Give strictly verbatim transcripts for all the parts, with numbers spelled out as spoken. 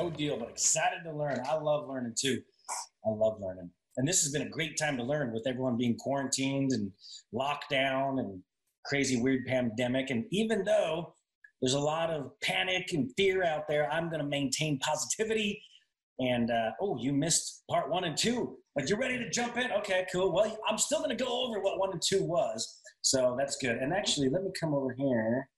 no deal, but excited to learn. I love learning too. I love learning. And this has been a great time to learn with everyone being quarantined and locked down and crazy, weird pandemic. And even though there's a lot of panic and fear out there, I'm going to maintain positivity. And, uh, oh, you missed part one and two, but you're ready to jump in. Okay, cool. Well, I'm still going to go over what one and two was. So that's good. And actually, let me come over here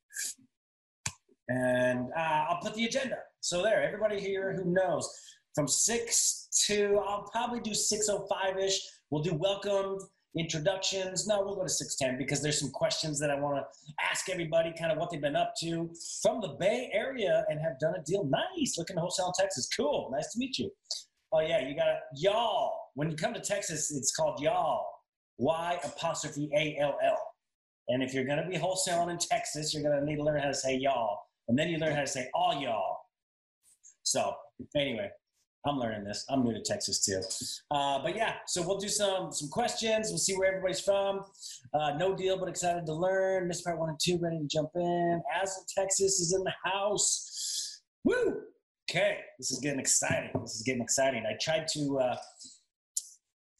and uh, I'll put the agenda. So there, everybody here who knows, from six to, I'll probably do six oh five-ish. We'll do welcome, introductions. No, we'll go to six ten because there's some questions that I want to ask everybody, kind of what they've been up to from the Bay Area and have done a deal. Nice. Looking to wholesale in Texas. Cool. Nice to meet you. Oh, yeah, you got y'all. When you come to Texas, it's called y'all. Y apostrophe A L L. And if you're going to be wholesaling in Texas, you're going to need to learn how to say y'all. And then you learn how to say all y'all. So anyway, I'm learning this. I'm new to Texas too. Uh, but yeah, so we'll do some some questions. We'll see where everybody's from. Uh, no deal, but excited to learn. Miss Part one and two, ready to jump in. Aslan, Texas is in the house. Woo! Okay, this is getting exciting. This is getting exciting. I tried to uh,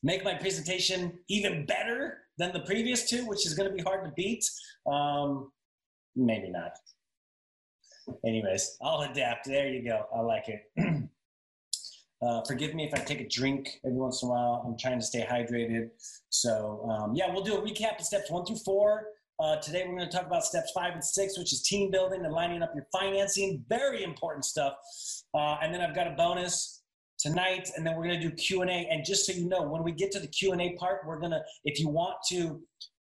make my presentation even better than the previous two, which is going to be hard to beat. Um, maybe not. Anyways, I'll adapt. There you go. I like it. Uh, forgive me if I take a drink every once in a while. I'm trying to stay hydrated. So, um, yeah, we'll do a recap of steps one through four. Uh, today, we're going to talk about steps five and six, which is team building and lining up your financing. Very important stuff. Uh, and then I've got a bonus tonight, and then we're going to do Q and A. And just so you know, when we get to the Q and A part, we're going to, if you want to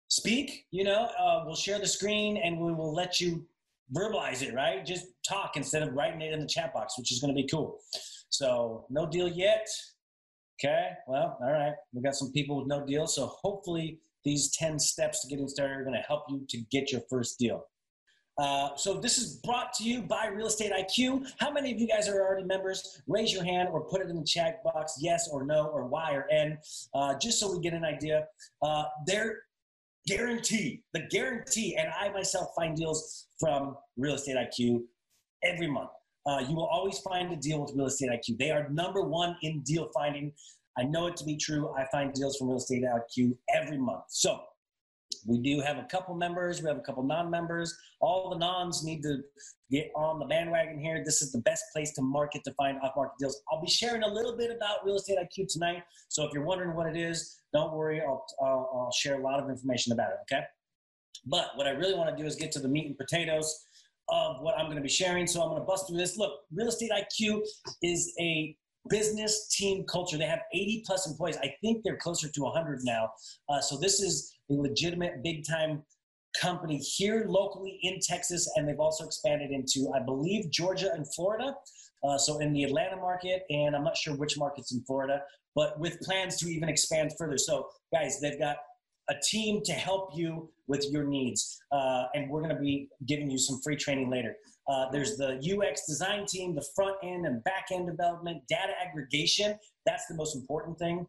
speak, you know, uh, we'll share the screen and we will let you verbalize it, right? Just talk instead of writing it in the chat box, which is going to be cool. So no deal yet. Okay, well, all right. We've got some people with no deal. So hopefully these ten steps to getting started are going to help you to get your first deal. Uh, so this is brought to you by Real Estate I Q. How many of you guys are already members? Raise your hand or put it in the chat box, yes or no or Y or N, uh, just so we get an idea. Uh, they're guaranteed, the guarantee, and I myself find deals from Real Estate I Q every month. Uh, you will always find a deal with Real Estate I Q. They are number one in deal finding. I know it to be true. I find deals from Real Estate I Q every month. So we do have a couple members. We have a couple non-members. All the nons need to get on the bandwagon here. This is the best place to market to find off-market deals. I'll be sharing a little bit about Real Estate I Q tonight. So if you're wondering what it is, don't worry. I'll, I'll, I'll share a lot of information about it, okay? But what I really want to do is get to the meat and potatoes of what I'm going to be sharing. So I'm going to bust through this. Look, Real Estate I Q is a business team culture. They have eighty plus employees. I think they're closer to one hundred now. Uh, so this is a legitimate big time company here locally in Texas. And they've also expanded into, I believe, Georgia and Florida. Uh, so in the Atlanta market, and I'm not sure which markets in Florida, but with plans to even expand further. So guys, they've got a team to help you with your needs. Uh, and we're going to be giving you some free training later. Uh, there's the U X design team, the front end and back end development, data aggregation. That's the most important thing.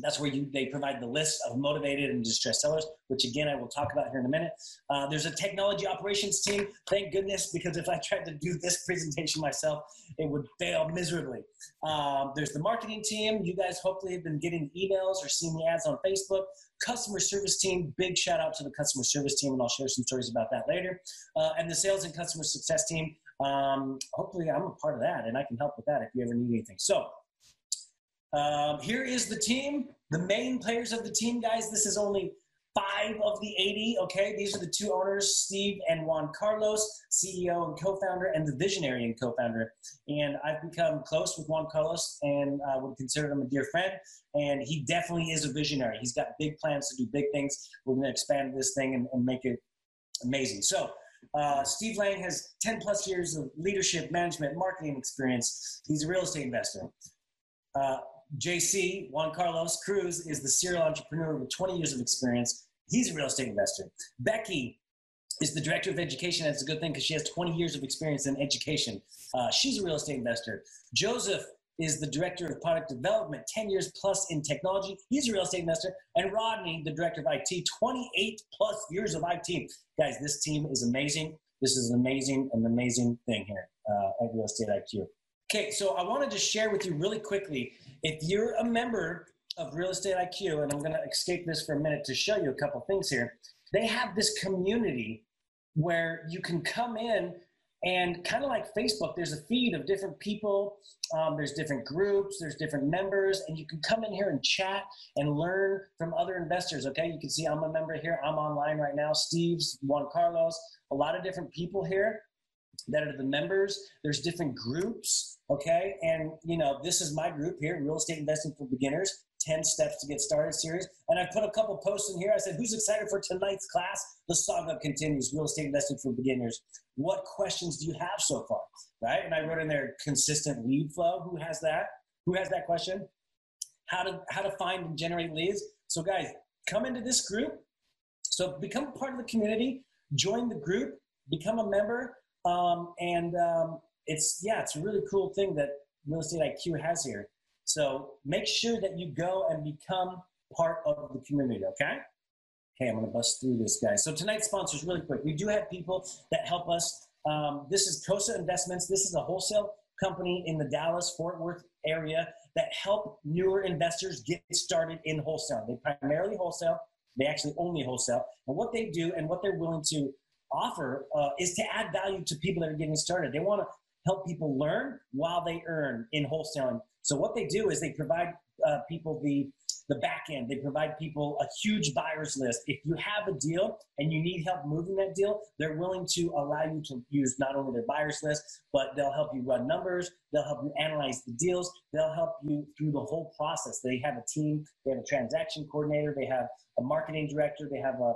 That's where you, they provide the list of motivated and distressed sellers, which again, I will talk about here in a minute. Uh, there's a technology operations team. Thank goodness, because if I tried to do this presentation myself, it would fail miserably. Um, there's the marketing team. You guys hopefully have been getting emails or seeing the ads on Facebook. Customer service team. Big shout out to the customer service team, and I'll share some stories about that later. Uh, and the sales and customer success team. Um, hopefully I'm a part of that and I can help with that if you ever need anything. So, Um, here is the team, the main players of the team, guys. This is only five of the eighty, okay? These are the two owners, Steve and Juan Carlos, C E O and co-founder, and the visionary and co-founder. And I've become close with Juan Carlos, and I would consider him a dear friend. And he definitely is a visionary. He's got big plans to do big things. We're going to expand this thing and, and make it amazing. So Uh, Steve Lang has ten plus years of leadership, management, marketing experience. He's a real estate investor. Uh, J C, Juan Carlos Cruz, is the serial entrepreneur with twenty years of experience. He's a real estate investor. Becky is the director of education. That's a good thing because she has twenty years of experience in education. Uh, she's a real estate investor. Joseph is the director of product development, ten years plus in technology. He's a real estate investor. And Rodney, the director of I T, twenty-eight plus years of I T. Guys, this team is amazing. This is an amazing, an amazing thing here uh, at Real Estate I Q. Okay, so I wanted to share with you really quickly, if you're a member of Real Estate I Q, and I'm going to escape this for a minute to show you a couple things here, they have this community where you can come in and kind of like Facebook, there's a feed of different people, um, there's different groups, there's different members, and you can come in here and chat and learn from other investors, okay? You can see I'm a member here, I'm online right now, Steve's, Juan Carlos, a lot of different people here that are the members. There's different groups, okay? And, you know, this is my group here, Real Estate Investing for Beginners, ten steps to Get Started series. And I put a couple posts in here. I said, who's excited for tonight's class? The saga continues, Real Estate Investing for Beginners. What questions do you have so far, right? And I wrote in there, consistent lead flow. Who has that? Who has that question? How to, how to find and generate leads. So guys, come into this group. So become part of the community, join the group, become a member. Um, and um, it's, yeah, it's a really cool thing that Real Estate I Q has here. So make sure that you go and become part of the community, okay? Okay, I'm going to bust through this, guys. So tonight's sponsors, really quick. We do have people that help us. Um, this is COSA Investments. This is a wholesale company in the Dallas-Fort Worth area that help newer investors get started in wholesale. They primarily wholesale. They actually only wholesale. And what they do and what they're willing to offer uh, is to add value to people that are getting started. They want to help people learn while they earn in wholesaling. So what they do is they provide uh, people the, the back end. They provide people a huge buyer's list. If you have a deal and you need help moving that deal, they're willing to allow you to use not only their buyer's list, but they'll help you run numbers. They'll help you analyze the deals. They'll help you through the whole process. They have a team. They have a transaction coordinator. They have a marketing director. They have a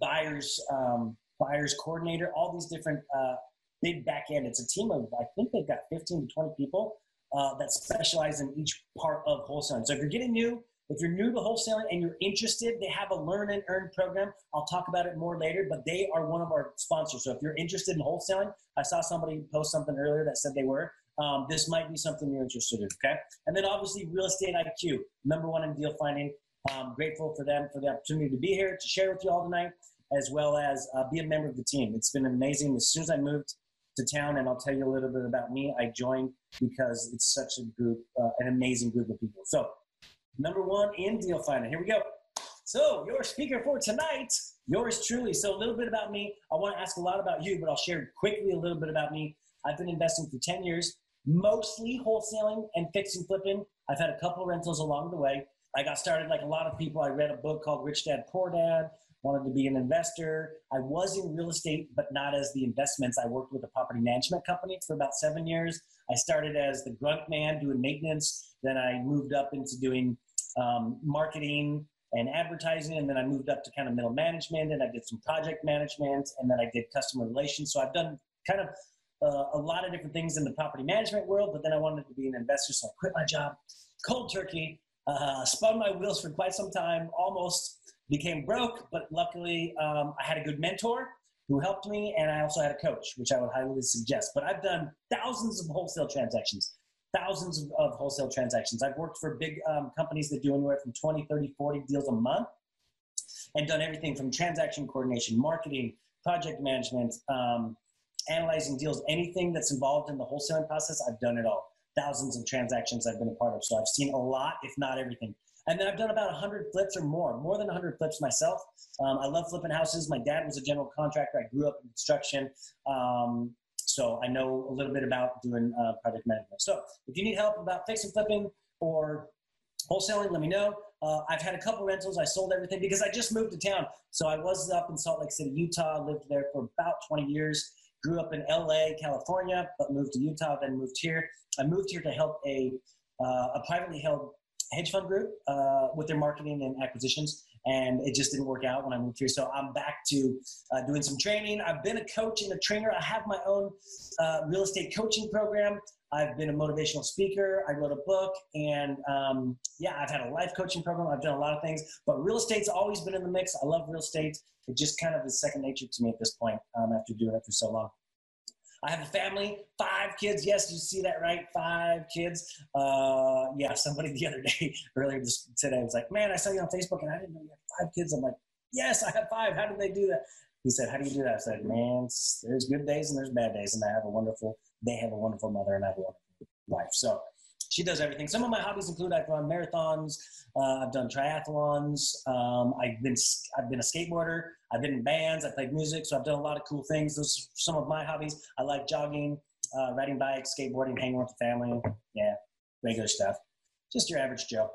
buyer's, um, buyer's coordinator, all these different uh, big back end. It's a team of, I think they've got fifteen to twenty people. Uh, that specialize in each part of wholesaling. So if you're getting new, if you're new to wholesaling and you're interested, they have a learn and earn program. I'll talk about it more later, but they are one of our sponsors. So if you're interested in wholesaling, I saw somebody post something earlier that said they were. Um, this might be something you're interested in, okay? And then obviously Real Estate I Q, number one in deal finding. I'm grateful for them for the opportunity to be here, to share with you all tonight, as well as uh, be a member of the team. It's been amazing. As soon as I moved to town, and I'll tell you a little bit about me, I joined because it's such a group, uh, an amazing group of people. So number one in deal finding, here we go. So your speaker for tonight, yours truly. So a little bit about me. I want to ask a lot about you, but I'll share quickly a little bit about me. I've been investing for ten years, mostly wholesaling and fix and flipping. I've had a couple rentals along the way. I got started like a lot of people. I read a book called Rich Dad, Poor Dad. Wanted to be an investor. I was in real estate, but not as the investments. I worked with a property management company for about seven years. I started as the grunt man doing maintenance. Then I moved up into doing um, marketing and advertising. And then I moved up to kind of middle management, and I did some project management, and then I did customer relations. So I've done kind of uh, a lot of different things in the property management world, but then I wanted to be an investor. So I quit my job, cold turkey, uh, spun my wheels for quite some time, almost became broke, but luckily um, I had a good mentor who helped me, and I also had a coach, which I would highly suggest. But I've done thousands of wholesale transactions, thousands of, of wholesale transactions. I've worked for big um, companies that do anywhere from twenty, thirty, forty deals a month, and done everything from transaction coordination, marketing, project management, um, analyzing deals, anything that's involved in the wholesaling process, I've done it all. Thousands of transactions I've been a part of, so I've seen a lot, if not everything. And then I've done about a hundred flips or more, more than a hundred flips myself. Um, I love flipping houses. My dad was a general contractor. I grew up in construction. Um, so I know a little bit about doing uh, project management. So if you need help about fixing, flipping, or wholesaling, let me know. Uh, I've had a couple rentals. I sold everything because I just moved to town. So I was up in Salt Lake City, Utah. Lived there for about twenty years. Grew up in L A, California, but moved to Utah, then moved here. I moved here to help a, uh, a privately held hedge fund group uh, with their marketing and acquisitions, and it just didn't work out when I moved here. So I'm back to uh, doing some training. I've been a coach and a trainer. I have my own uh, real estate coaching program. I've been a motivational speaker. I wrote a book, and um, yeah, I've had a life coaching program. I've done a lot of things, but real estate's always been in the mix. I love real estate. It just kind of is second nature to me at this point um, after doing it for so long. I have a family, five kids. Yes, you see that, right? Five kids. Uh, yeah, somebody the other day, earlier this, today, was like, man, I saw you on Facebook, and I didn't know you had five kids. I'm like, yes, I have five. How did they do that? He said, how do you do that? I said, man, there's good days and there's bad days, and I have a wonderful, they have a wonderful mother, and I have a wonderful wife. So she does everything. Some of my hobbies include I've run marathons, uh, I've done triathlons, um, I've been I've been a skateboarder, I've been in bands, I've played music, so I've done a lot of cool things. Those are some of my hobbies. I like jogging, uh, riding bikes, skateboarding, hanging with the family. Yeah, regular stuff. Just your average Joe.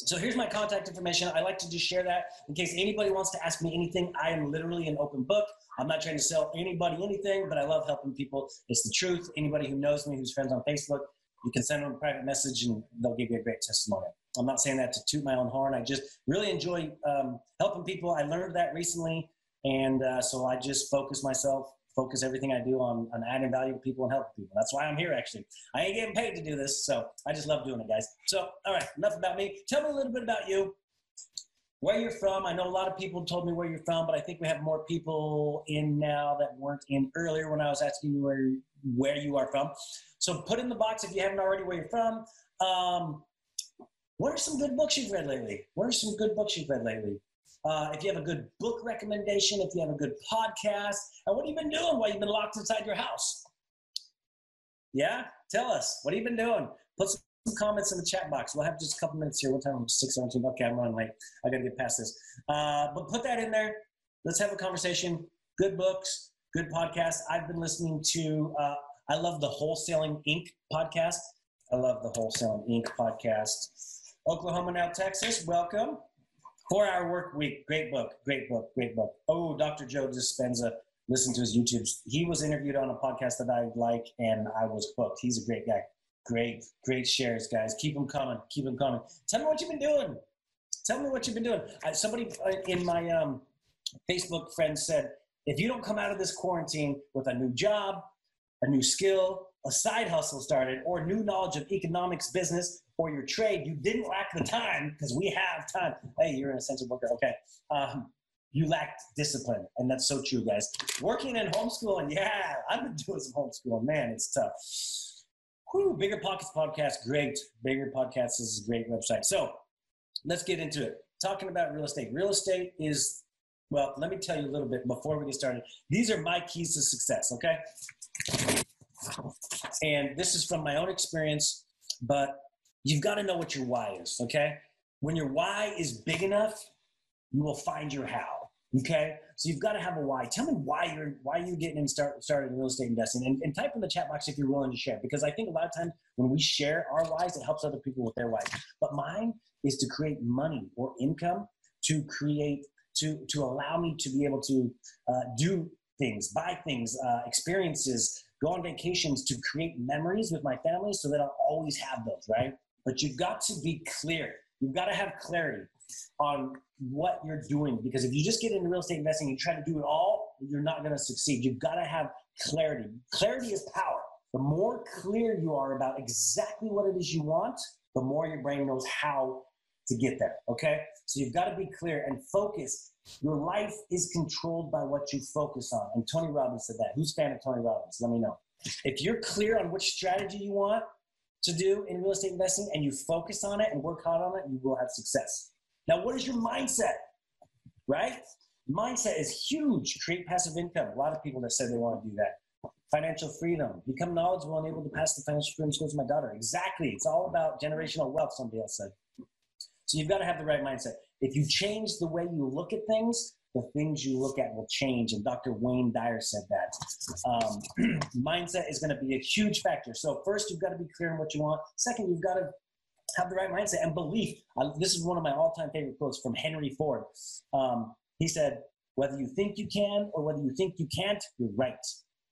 So here's my contact information. I like to just share that in case anybody wants to ask me anything. I am literally an open book. I'm not trying to sell anybody anything, but I love helping people. It's the truth. Anybody who knows me, who's friends on Facebook, you can send them a private message and they'll give you a great testimonial. I'm not saying that to toot my own horn. I just really enjoy um, helping people. I learned that recently. And uh, so I just focus myself, focus everything I do on, on adding value to people and helping people. That's why I'm here, actually. I ain't getting paid to do this, so I just love doing it, guys. So, all right, enough about me. Tell me a little bit about you, where you're from. I know a lot of people told me where you're from, but I think we have more people in now that weren't in earlier when I was asking you where, where you are from. So put in the box if you haven't already where you're from. Um, what are some good books you've read lately? What are some good books you've read lately? Uh, if you have a good book recommendation, if you have a good podcast, and what have you been doing while you've been locked inside your house? Yeah? Tell us. What have you been doing? Put some comments in the chat box. We'll have just a couple minutes here. What time? six seventeen. Okay, I'm running late. I got to get past this. Uh, but put that in there. Let's have a conversation. Good books, good podcasts. I've been listening to, uh, I love the Wholesaling Incorporated podcast. I love the Wholesaling Incorporated podcast. Oklahoma Now, Texas. Welcome. Four-Hour Work Week, great book, great book, great book. Oh, Doctor Joe Dispenza, listen to his YouTube. He was interviewed on a podcast that I like, and I was hooked. He's a great guy. Great, great shares, guys. Keep them coming. Keep them coming. Tell me what you've been doing. Tell me what you've been doing. I, somebody in my um, Facebook friend said, if you don't come out of this quarantine with a new job, a new skill, a side hustle started, or new knowledge of economics, business, or your trade, you didn't lack the time, because we have time. Hey, you're an essential worker. Okay. Um, you lacked discipline, and that's so true, guys. Working and homeschooling, yeah, I've been doing some homeschooling. Man, it's tough. Whew, Bigger Pockets podcast, great. Bigger Podcasts is a great website. So let's get into it. Talking about real estate. Real estate is, well, let me tell you a little bit before we get started. These are my keys to success, okay? And this is from my own experience, but you've got to know what your why is, okay? When your why is big enough, you will find your how, okay? So you've got to have a why. Tell me why you're why you're getting in start, started in real estate investing. And, and type in the chat box if you're willing to share, because I think a lot of times when we share our whys, it helps other people with their whys. But mine is to create money or income, to create, to, to allow me to be able to uh, do things, buy things, uh, experiences, go on vacations, to create memories with my family so that I'll always have those, right? But you've got to be clear. You've got to have clarity on what you're doing, because if you just get into real estate investing and you try to do it all, you're not going to succeed. You've got to have clarity. Clarity is power. The more clear you are about exactly what it is you want, the more your brain knows how to get there, okay? So you've got to be clear and focus. Your life is controlled by what you focus on. And Tony Robbins said that. Who's a fan of Tony Robbins? Let me know. If you're clear on which strategy you want to do in real estate investing and you focus on it and work hard on it, you will have success. Now, what is your mindset, right? Mindset is huge. Create passive income. A lot of people that said they want to do that. Financial freedom. Become knowledgeable and able to pass the financial freedom schools to my daughter. Exactly. It's all about generational wealth, somebody else said. So you've got to have the right mindset. If you change the way you look at things, the things you look at will change. And Doctor Wayne Dyer said that. Um, mindset is going to be a huge factor. So first, you've got to be clear on what you want. Second, you've got to have the right mindset and belief. I, this is one of my all-time favorite quotes from Henry Ford. Um, he said, whether you think you can or whether you think you can't, you're right.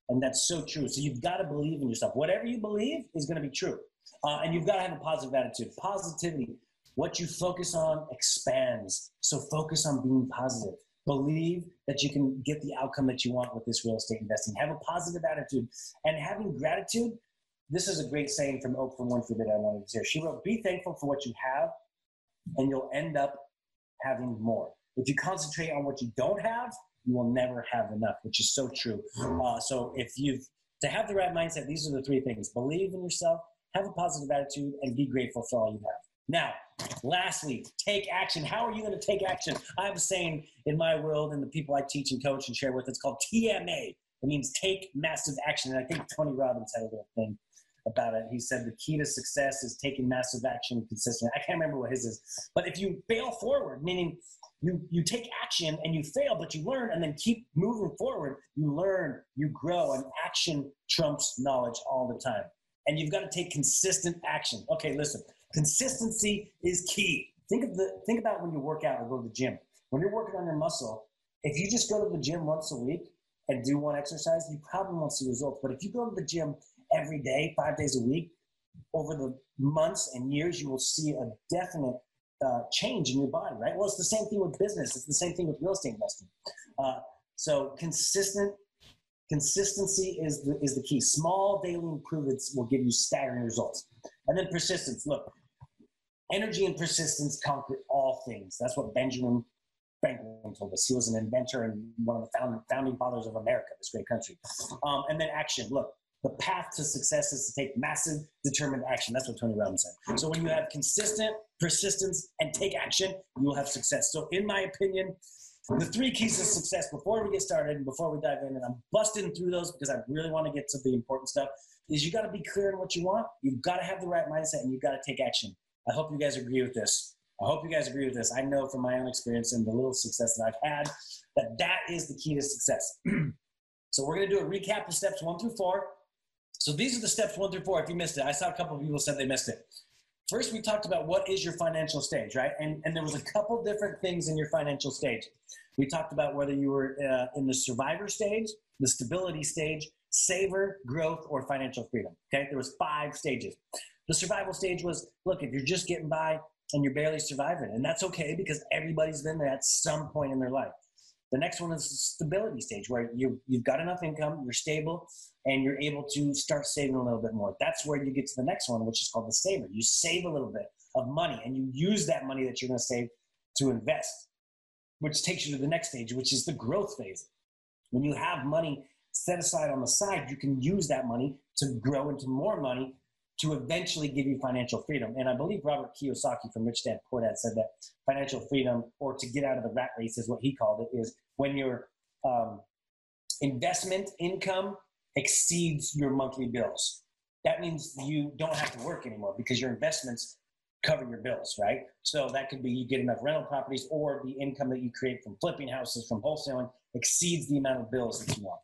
And that's so true. So you've got to believe in yourself. Whatever you believe is going to be true. Uh, and you've got to have a positive attitude. Positivity. What you focus on expands. So focus on being positive. Believe that you can get the outcome that you want with this real estate investing. Have a positive attitude. And having gratitude, this is a great saying from Oprah Winfrey that I wanted to share. She wrote, be thankful for what you have, and you'll end up having more. If you concentrate on what you don't have, you will never have enough, which is so true. Uh, so if you've, to have the right mindset, these are the three things. Believe in yourself, have a positive attitude, and be grateful for all you have. Now, lastly, take action. How are you going to take action? I have a saying in my world and the people I teach and coach and share with, it's called T M A. It means take massive action. And I think Tony Robbins had a little thing about it. He said the key to success is taking massive action consistently. I can't remember what his is, but if you fail forward, meaning you, you take action and you fail, but you learn and then keep moving forward, you learn, you grow, and action trumps knowledge all the time. And you've got to take consistent action. Okay, listen, consistency is key. Think of the, think about when you work out or go to the gym. When you're working on your muscle, if you just go to the gym once a week and do one exercise, you probably won't see results. But if you go to the gym every day, five days a week, over the months and years, you will see a definite uh, change in your body, right? Well, it's the same thing with business. It's the same thing with real estate investing. Uh, so consistent consistency is the, is the key. Small daily improvements will give you staggering results. And then persistence. Look, energy and persistence conquer all things. That's what Benjamin Franklin told us. He was an inventor and one of the found, founding fathers of America, this great country. Um, and then action. Look, the path to success is to take massive, determined action. That's what Tony Robbins said. So when you have consistent persistence and take action, you will have success. So in my opinion, the three keys to success, before we get started and before we dive in, and I'm busting through those because I really want to get to the important stuff, is you got to be clear on what you want. You've got to have the right mindset, and you've got to take action. I hope you guys agree with this. I hope you guys agree with this. I know from my own experience and the little success that I've had that that is the key to success. So we're going to do a recap of steps one through four. So these are the steps one through four. If you missed it, I saw a couple of people said they missed it. First, we talked about what is your financial stage, right? And, and there was a couple different things in your financial stage. We talked about whether you were uh, in the survivor stage, the stability stage, saver, growth, or financial freedom, okay? There was five stages. The survival stage was, look, if you're just getting by, and you're barely surviving. And that's okay because everybody's been there at some point in their life. The next one is the stability stage where you, you've got enough income, you're stable, and you're able to start saving a little bit more. That's where you get to the next one, which is called the saver. You save a little bit of money and you use that money that you're going to save to invest, which takes you to the next stage, which is the growth phase. When you have money set aside on the side, you can use that money to grow into more money to eventually give you financial freedom. And I believe Robert Kiyosaki from Rich Dad Poor Dad said that financial freedom, or to get out of the rat race is what he called it, is when your um, investment income exceeds your monthly bills. That means you don't have to work anymore because your investments cover your bills, right? So that could be you get enough rental properties, or the income that you create from flipping houses, from wholesaling, exceeds the amount of bills that you want.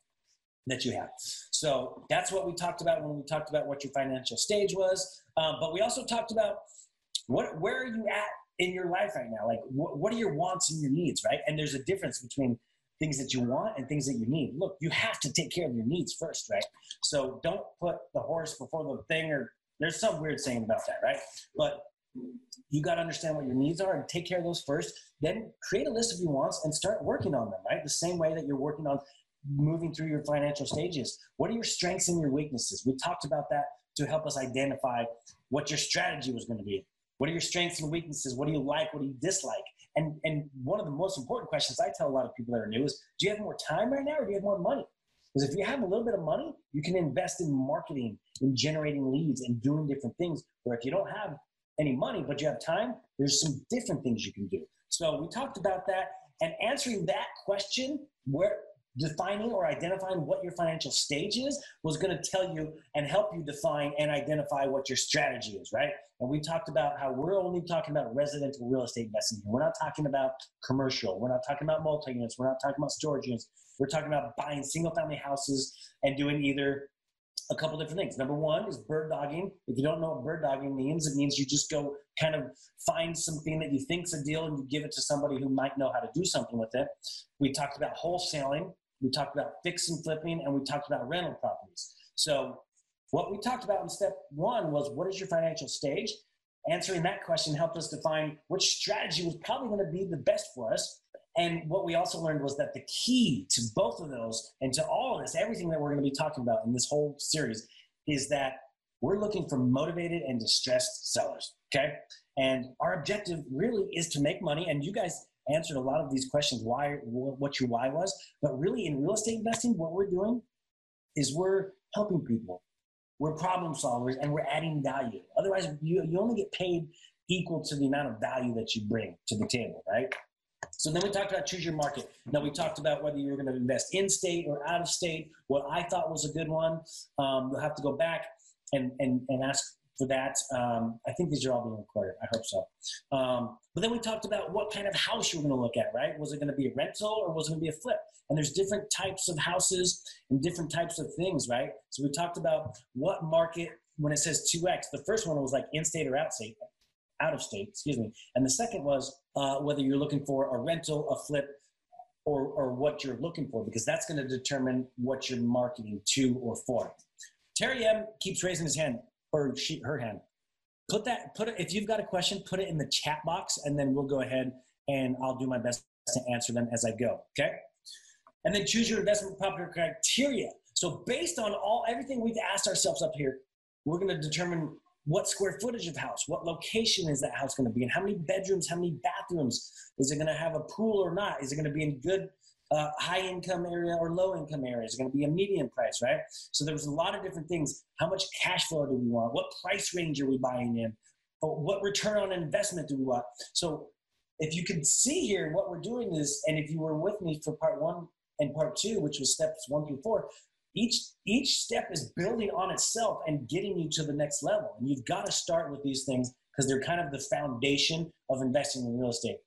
that you have. So that's what we talked about when we talked about what your financial stage was. Um, but we also talked about what, where are you at in your life right now? Like wh- what are your wants and your needs, right? And there's a difference between things that you want and things that you need. Look, you have to take care of your needs first, right? So don't put the horse before the thing, or there's some weird saying about that, right? But you got to understand what your needs are and take care of those first, then create a list of your wants and start working on them, right? The same way that you're working on moving through your financial stages. What are your strengths and your weaknesses? We talked about that to help us identify what your strategy was going to be. What are your strengths and weaknesses? What do you like? What do you dislike? And and one of the most important questions I tell a lot of people that are new is, do you have more time right now, or do you have more money? Because if you have a little bit of money, you can invest in marketing, in generating leads, and doing different things. Or if you don't have any money, but you have time, there's some different things you can do. So we talked about that, and answering that question, where defining or identifying what your financial stage is, was going to tell you and help you define and identify what your strategy is, right? And we talked about how we're only talking about residential real estate investing. We're not talking about commercial. We're not talking about multi-units. We're not talking about storage units. We're talking about buying single-family houses and doing either a couple different things. Number one is bird dogging. If you don't know what bird dogging means, it means you just go kind of find something that you think's a deal and you give it to somebody who might know how to do something with it. We talked about wholesaling. We talked about fix and flipping, and we talked about rental properties. So what we talked about in step one was, what is your financial stage? Answering that question helped us define which strategy was probably going to be the best for us. And what we also learned was that the key to both of those and to all of this, everything that we're going to be talking about in this whole series, is that we're looking for motivated and distressed sellers, okay? And our objective really is to make money, and you guys answered a lot of these questions, why, what your why was. But really, in real estate investing, what we're doing is we're helping people. We're problem solvers, and we're adding value. Otherwise, you, you only get paid equal to the amount of value that you bring to the table, right? So then we talked about choose your market. Now, we talked about whether you were going to invest in state or out of state, what I thought was a good one. Um, you'll have to go back and, and, and ask for that. Um, I think these are all being recorded. I hope so. Um, but then we talked about what kind of house you were going to look at, right? Was it going to be a rental or was it going to be a flip? And there's different types of houses and different types of things, right? So we talked about what market, when it says two X, the first one was like in-state or out-state, out of state, excuse me. And the second was uh, whether you're looking for a rental, a flip, or, or what you're looking for, because that's going to determine what you're marketing to or for. Terry M keeps raising his hand, or she, her hand. Put that, put it, if you've got a question, put it in the chat box, and then we'll go ahead and I'll do my best to answer them as I go. Okay. And then choose your investment property criteria. So based on all, everything we've asked ourselves up here, we're going to determine what square footage of house, what location is that house going to be in, how many bedrooms, how many bathrooms, is it going to have a pool or not, is it going to be in good uh, high income area or low income area, is it going to be a median price, right? So there was a lot of different things. How much cash flow do we want, what price range are we buying in, what return on investment do we want? So if you can see here what we're doing is, and if you were with me for part one and part two, which was steps one through four, Each, each step is building on itself and getting you to the next level. And you've got to start with these things because they're kind of the foundation of investing in real estate.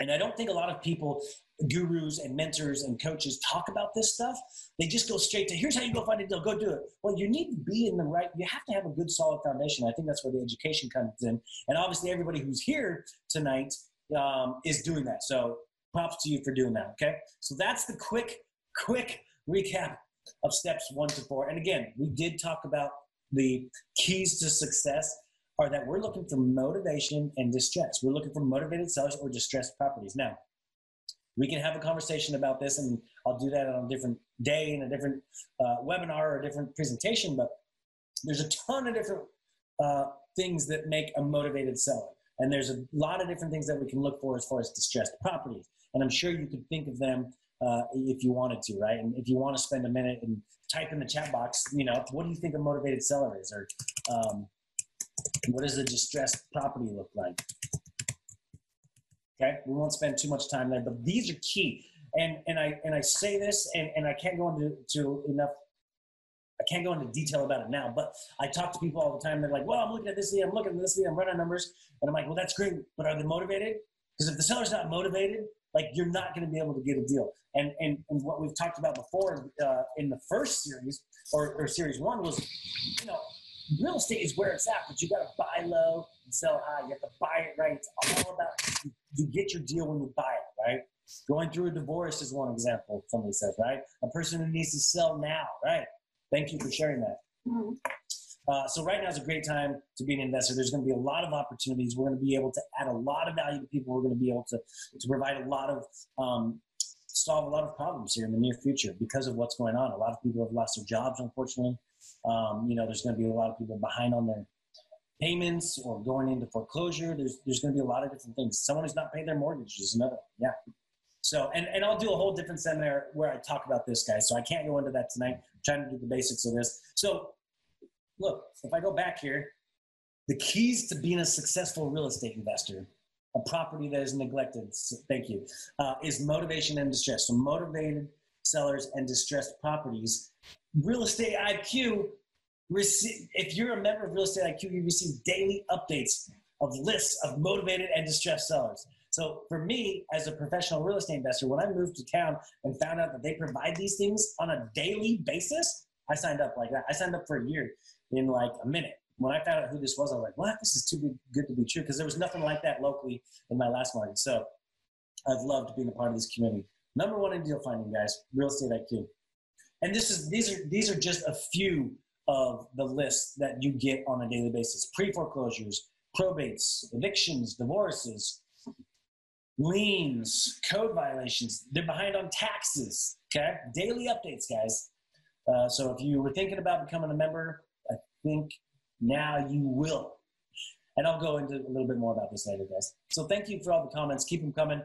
And I don't think a lot of people, gurus and mentors and coaches, talk about this stuff. They just go straight to, here's how you go find a deal, go do it. Well, you need to be in the right, you have to have a good solid foundation. I think that's where the education comes in. And obviously everybody who's here tonight um, is doing that. So props to you for doing that, okay? So that's the quick, quick recap of steps one to four. And again, we did talk about the keys to success are that we're looking for motivation and distress. We're looking for motivated sellers or distressed properties. Now, we can have a conversation about this, and I'll do that on a different day in a different uh, webinar or a different presentation, but there's a ton of different uh, things that make a motivated seller. And there's a lot of different things that we can look for as far as distressed properties. And I'm sure you could think of them Uh, if you wanted to, right? And if you want to spend a minute and type in the chat box, you know, what do you think a motivated seller is? Or um, what does a distressed property look like? Okay, we won't spend too much time there, but these are key. And and I and I say this, and, and I can't go into to enough, I can't go into detail about it now, but I talk to people all the time. They're like, well, I'm looking at this lead, I'm looking at this lead, I'm running numbers. And I'm like, well, that's great, but are they motivated? Because if the seller's not motivated, like, you're not going to be able to get a deal. And, and, and what we've talked about before uh, in the first series or, or series one was, you know, real estate is where it's at, but you got to buy low and sell high. You have to buy it right. It's all about you, you get your deal when you buy it, right? Going through a divorce is one example, somebody says, right? A person who needs to sell now, right? Thank you for sharing that. Mm-hmm. Uh, so right now is a great time to be an investor. There's going to be a lot of opportunities. We're going to be able to add a lot of value to people. We're going to be able to, to provide a lot of, um, solve a lot of problems here in the near future because of what's going on. A lot of people have lost their jobs, unfortunately. Um, you know, there's going to be a lot of people behind on their payments or going into foreclosure. There's, there's going to be a lot of different things. Someone who's not paying their mortgage is another. Yeah. So, and, and I'll do a whole different seminar where I talk about this, guys. So I can't go into that tonight. I'm trying to do the basics of this. So, look, if I go back here, the keys to being a successful real estate investor, a property that is neglected, thank you, uh, is motivation and distress. So motivated sellers and distressed properties. Real Estate I Q, receive, if you're a member of Real Estate I Q, you receive daily updates of lists of motivated and distressed sellers. So for me, as a professional real estate investor, when I moved to town and found out that they provide these things on a daily basis, I signed up like that. I signed up for a year. In like a minute. When I found out who this was, I was like, what? This is too good to be true, because there was nothing like that locally in my last market. So I've loved being a part of this community. Number one in deal finding, guys, Real Estate I Q. And this is these are these are just a few of the lists that you get on a daily basis. Pre-foreclosures, probates, evictions, divorces, liens, code violations. They're behind on taxes, okay? Daily updates, guys. Uh, so if you were thinking about becoming a member, think now you will. And I'll go into a little bit more about this later, guys. So thank you for all the comments. Keep them coming.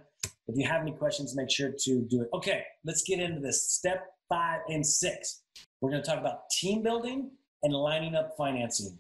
If you have any questions, make sure to do it. Okay, let's get into this. Step five and six. We're going to talk about team building and lining up financing.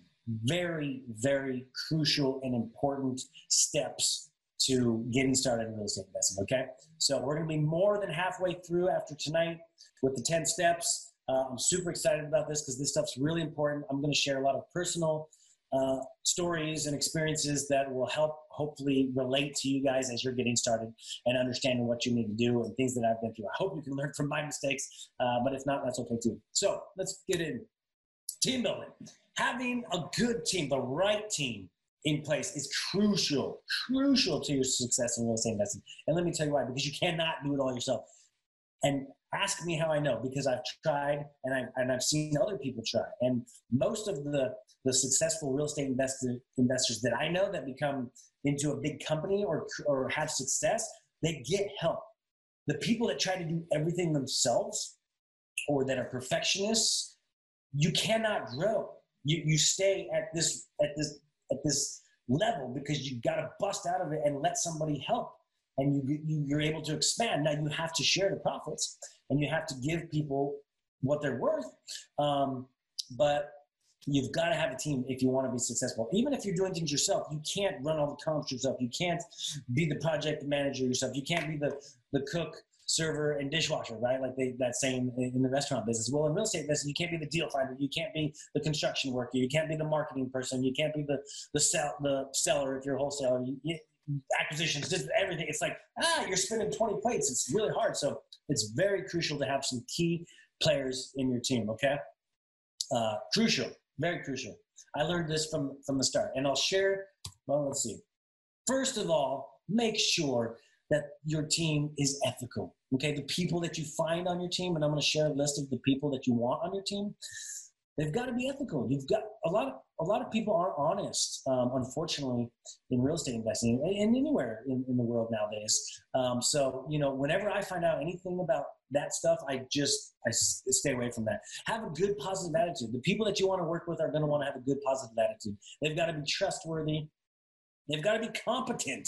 Very, very crucial and important steps to getting started in real estate investing, okay? So we're going to be more than halfway through after tonight with the ten steps. Uh, I'm super excited about this because this stuff's really important. I'm going to share a lot of personal uh, stories and experiences that will help hopefully relate to you guys as you're getting started and understanding what you need to do and things that I've been through. I hope you can learn from my mistakes, uh, but if not, that's okay too. So let's get in. Team building. Having a good team, the right team in place is crucial, crucial to your success in real estate investing. And let me tell you why, because you cannot do it all yourself. And ask me how I know, because I've tried and I've, and I've seen other people try. And most of the, the successful real estate investor, investors that I know that become into a big company or, or have success, they get help. The people that try to do everything themselves or that are perfectionists, you cannot grow. You, you stay at this, at this, at this level because you got to bust out of it and let somebody help. And you, you, you're able to expand. Now you have to share the profits and you have to give people what they're worth. Um, but you've got to have a team if you want to be successful. Even if you're doing things yourself, you can't run all the comps yourself. You can't be the project manager yourself. You can't be the, the cook, server, and dishwasher, right? Like they, that saying in the restaurant business. Well, in real estate business, you can't be the deal finder. You can't be the construction worker. You can't be the marketing person. You can't be the, the, sell, the seller if you're a wholesaler. You, you, acquisitions, just everything. It's like, ah, you're spinning twenty plates. It's really hard. So it's very crucial to have some key players in your team, okay? Uh, crucial, very crucial. I learned this from, from the start. And I'll share, well, let's see. First of all, make sure that your team is ethical, okay? The people that you find on your team, and I'm going to share a list of the people that you want on your team, they've got to be ethical. You've got a lot of, a lot of people aren't honest, um, unfortunately, in real estate investing and, and anywhere in, in the world nowadays. Um, so, you know, whenever I find out anything about that stuff, I just I stay away from that. Have a good, positive attitude. The people that you want to work with are going to want to have a good, positive attitude. They've got to be trustworthy. They've got to be competent.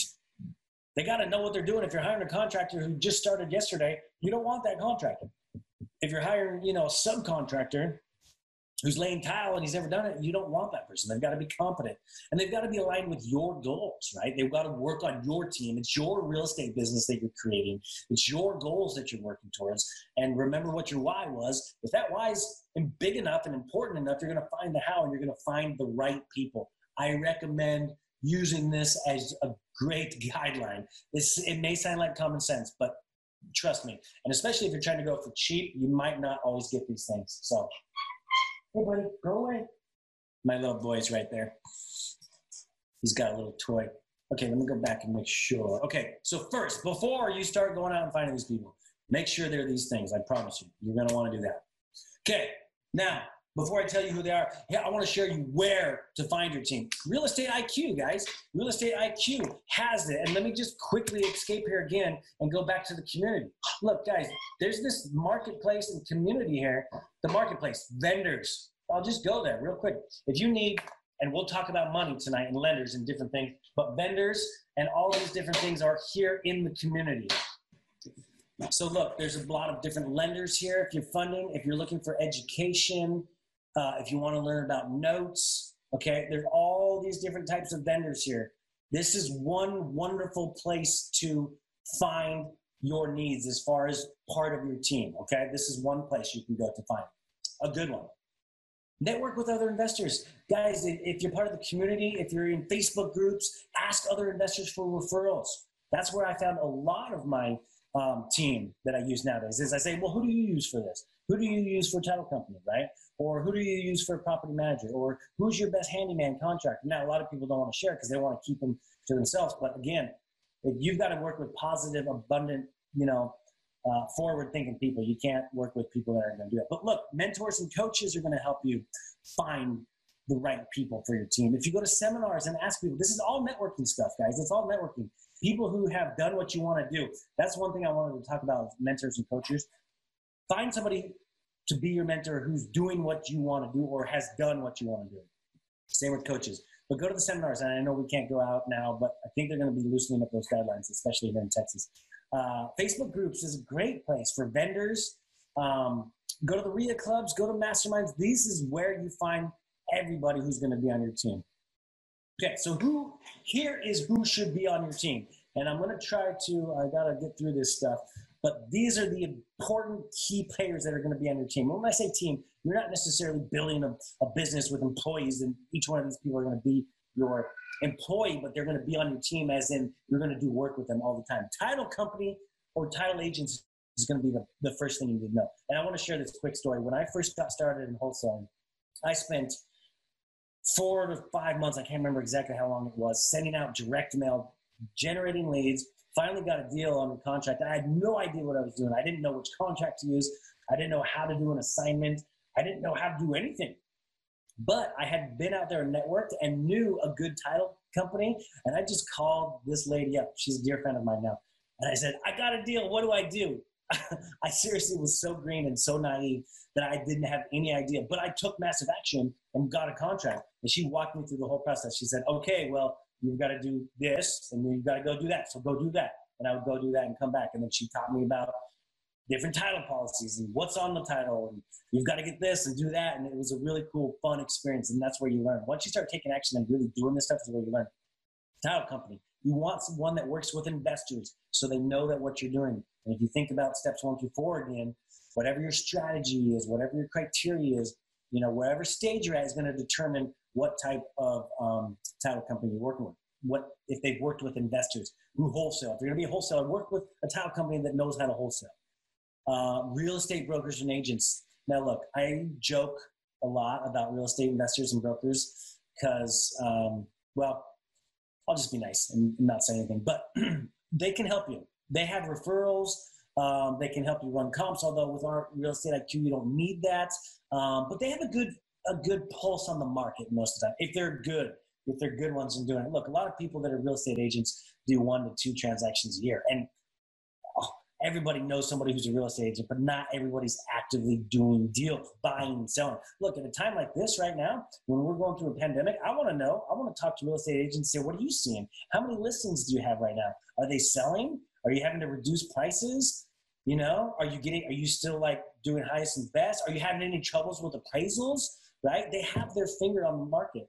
They got to know what they're doing. If you're hiring a contractor who just started yesterday, you don't want that contractor. If you're hiring, you know, a subcontractor who's laying tile and he's never done it, you don't want that person. They've got to be competent. And they've got to be aligned with your goals, right? They've got to work on your team. It's your real estate business that you're creating. It's your goals that you're working towards. And remember what your why was. If that why is big enough and important enough, you're going to find the how and you're going to find the right people. I recommend using this as a great guideline. This, it may sound like common sense, but trust me. And especially if you're trying to go for cheap, you might not always get these things. So... hey, buddy, go away. My little boy's right there. He's got a little toy. Okay, let me go back and make sure. Okay, so first, before you start going out and finding these people, make sure they're these things. I promise you. You're going to want to do that. Okay, now, before I tell you who they are, yeah, I want to share you where to find your team. Real Estate I Q, guys. Real Estate I Q has it. And let me just quickly escape here again and go back to the community. Look, guys, there's this marketplace and community here. The marketplace, vendors. I'll just go there real quick. If you need, and we'll talk about money tonight and lenders and different things, but vendors and all these different things are here in the community. So look, there's a lot of different lenders here. If you're funding, if you're looking for education, Uh, if you want to learn about notes, okay, there's all these different types of vendors here. This is one wonderful place to find your needs as far as part of your team, okay? This is one place you can go to find a good one. Network with other investors. Guys, if you're part of the community, if you're in Facebook groups, ask other investors for referrals. That's where I found a lot of my um, team that I use nowadays is I say, well, who do you use for this? Who do you use for a title company, right? Or who do you use for a property manager? Or who's your best handyman contractor? Now, a lot of people don't want to share because they want to keep them to themselves. But again, if you've got to work with positive, abundant, you know, uh, forward-thinking people. You can't work with people that are going to do it. But look, mentors and coaches are going to help you find the right people for your team. If you go to seminars and ask people, this is all networking stuff, guys. It's all networking. People who have done what you want to do. That's one thing I wanted to talk about with mentors and coaches. Find somebody to be your mentor who's doing what you want to do or has done what you want to do. Same with coaches. But go to the seminars, and I know we can't go out now, but I think they're going to be loosening up those guidelines, especially here in Texas. Uh, Facebook groups is a great place for vendors. Um, go to the R I A clubs, go to masterminds. This is where you find everybody who's going to be on your team. Okay, so who here is who should be on your team. And I'm going to try to, I got to get through this stuff. But these are the important key players that are going to be on your team. When I say team, you're not necessarily building a, a business with employees, and each one of these people are going to be your employee, but they're going to be on your team as in you're going to do work with them all the time. Title company or title agents is going to be the, the first thing you need to know. And I want to share this quick story. When I first got started in wholesaling, I spent four to five months, I can't remember exactly how long it was, sending out direct mail, generating leads, finally got a deal on the contract. I had no idea what I was doing. I didn't know which contract to use. I didn't know how to do an assignment. I didn't know how to do anything. But I had been out there and networked and knew a good title company. And I just called this lady up. She's a dear friend of mine now. And I said, I got a deal. What do I do? I seriously was so green and so naive that I didn't have any idea. But I took massive action and got a contract. And she walked me through the whole process. She said, okay, well, you've got to do this and you've got to go do that. So go do that. And I would go do that and come back. And then she taught me about different title policies and what's on the title. And you've got to get this and do that. And it was a really cool, fun experience. And that's where you learn. Once you start taking action and really doing this stuff is where you learn. Title company. You want someone that works with investors so they know that what you're doing. And if you think about steps one through four again, whatever your strategy is, whatever your criteria is, you know, wherever stage you're at is going to determine what type of um, title company you're working with. What if they've worked with investors who wholesale? If you're going to be a wholesaler, work with a title company that knows how to wholesale. Uh, real estate brokers and agents. Now, look, I joke a lot about real estate investors and brokers because, um, well, I'll just be nice and not say anything. But they can help you. They have referrals. Um, they can help you run comps, although with our Real Estate I Q, you don't need that. Um, but they have a good a good pulse on the market most of the time, if they're good, if they're good ones in doing it. Look, a lot of people that are real estate agents do one to two transactions a year. And oh, everybody knows somebody who's a real estate agent, but not everybody's actively doing deals, buying and selling. Look, at a time like this right now, when we're going through a pandemic, I want to know, I want to talk to real estate agents and say, what are you seeing? How many listings do you have right now? Are they selling? Are you having to reduce prices? You know, are you getting, are you still like doing highest and best? Are you having any troubles with appraisals, right? They have their finger on the market.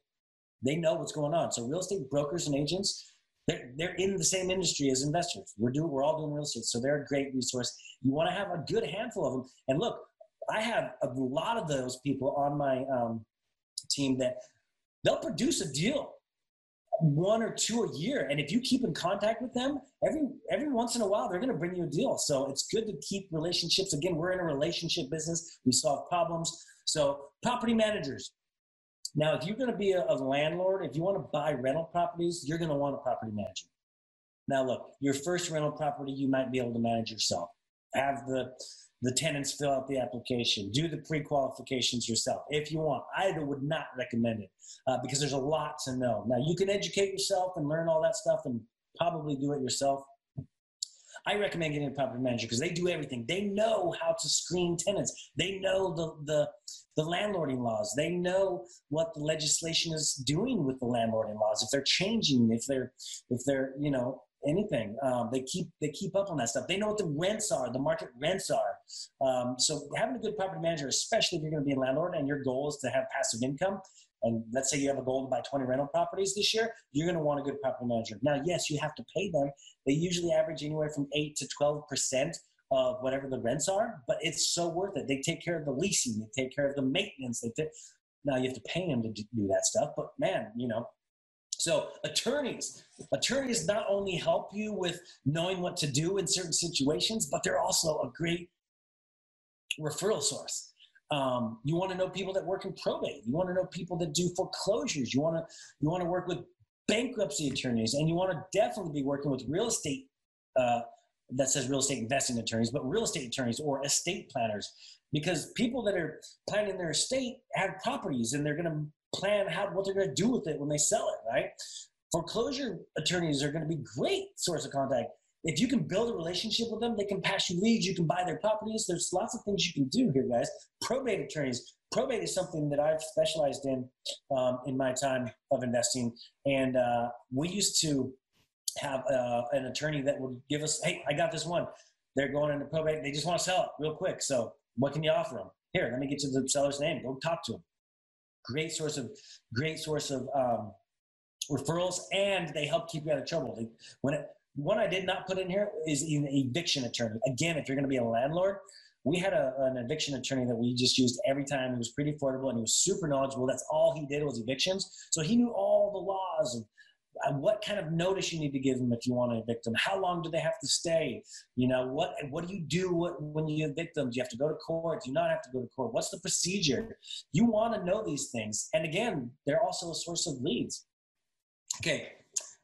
They know what's going on. So real estate brokers and agents, they're, they're in the same industry as investors. We're doing, we're all doing real estate. So they're a great resource. You want to have a good handful of them. And look, I have a lot of those people on my um, team that they'll produce a deal, one or two a year. And if you keep in contact with them, every every once in a while, they're going to bring you a deal. So it's good to keep relationships. Again, we're in a relationship business. We solve problems. So property managers. Now, if you're going to be a, a landlord, if you want to buy rental properties, you're going to want a property manager. Now, look, your first rental property, you might be able to manage yourself. Have the, the tenants fill out the application. Do the pre-qualifications yourself if you want. I would not recommend it uh, because there's a lot to know. Now, you can educate yourself and learn all that stuff and probably do it yourself. I recommend getting a property manager because they do everything. They know how to screen tenants. They know the, the, the landlording laws. They know what the legislation is doing with the landlording laws. If they're changing, if they're, if they're, you know, anything. Um, they keep they keep up on that stuff. They know what the rents are, the market rents are. Um, so having a good property manager, especially if you're going to be a landlord and your goal is to have passive income, and let's say you have a goal to buy twenty rental properties this year, you're going to want a good property manager. Now, yes, you have to pay them. They usually average anywhere from eight to twelve percent of whatever the rents are, but it's so worth it. They take care of the leasing. They take care of the maintenance. They take, now, you have to pay them to do that stuff, but man, you know, so attorneys, attorneys not only help you with knowing what to do in certain situations, but they're also a great referral source. Um, you want to know people that work in probate. You want to know people that do foreclosures. You want to you want to work with bankruptcy attorneys, and you want to definitely be working with real estate. Uh, that says real estate investing attorneys, but real estate attorneys or estate planners, because people that are planning their estate have properties, and they're going to plan how what they're going to do with it when they sell it, right? Foreclosure attorneys are going to be great source of contact. If you can build a relationship with them, they can pass you leads, you can buy their properties. There's lots of things you can do here, guys. Probate attorneys. Probate is something that I've specialized in um, in my time of investing. And uh, we used to have uh, an attorney that would give us, hey, I got this one. They're going into probate. They just want to sell it real quick. So what can you offer them? Here, let me get you the seller's name. Go talk to them. Great source of, great source of um, referrals, and they help keep you out of trouble. They, when it, One I did not put in here is an eviction attorney. Again, if you're going to be a landlord, we had a, an eviction attorney that we just used every time. He was pretty affordable and he was super knowledgeable. That's all he did was evictions. So he knew all the laws and what kind of notice you need to give them if you want to evict them. How long do they have to stay? You know, what what do you do what, when you evict them? Do you have to go to court? Do you not have to go to court? What's the procedure? You want to know these things. And again, they're also a source of leads. Okay.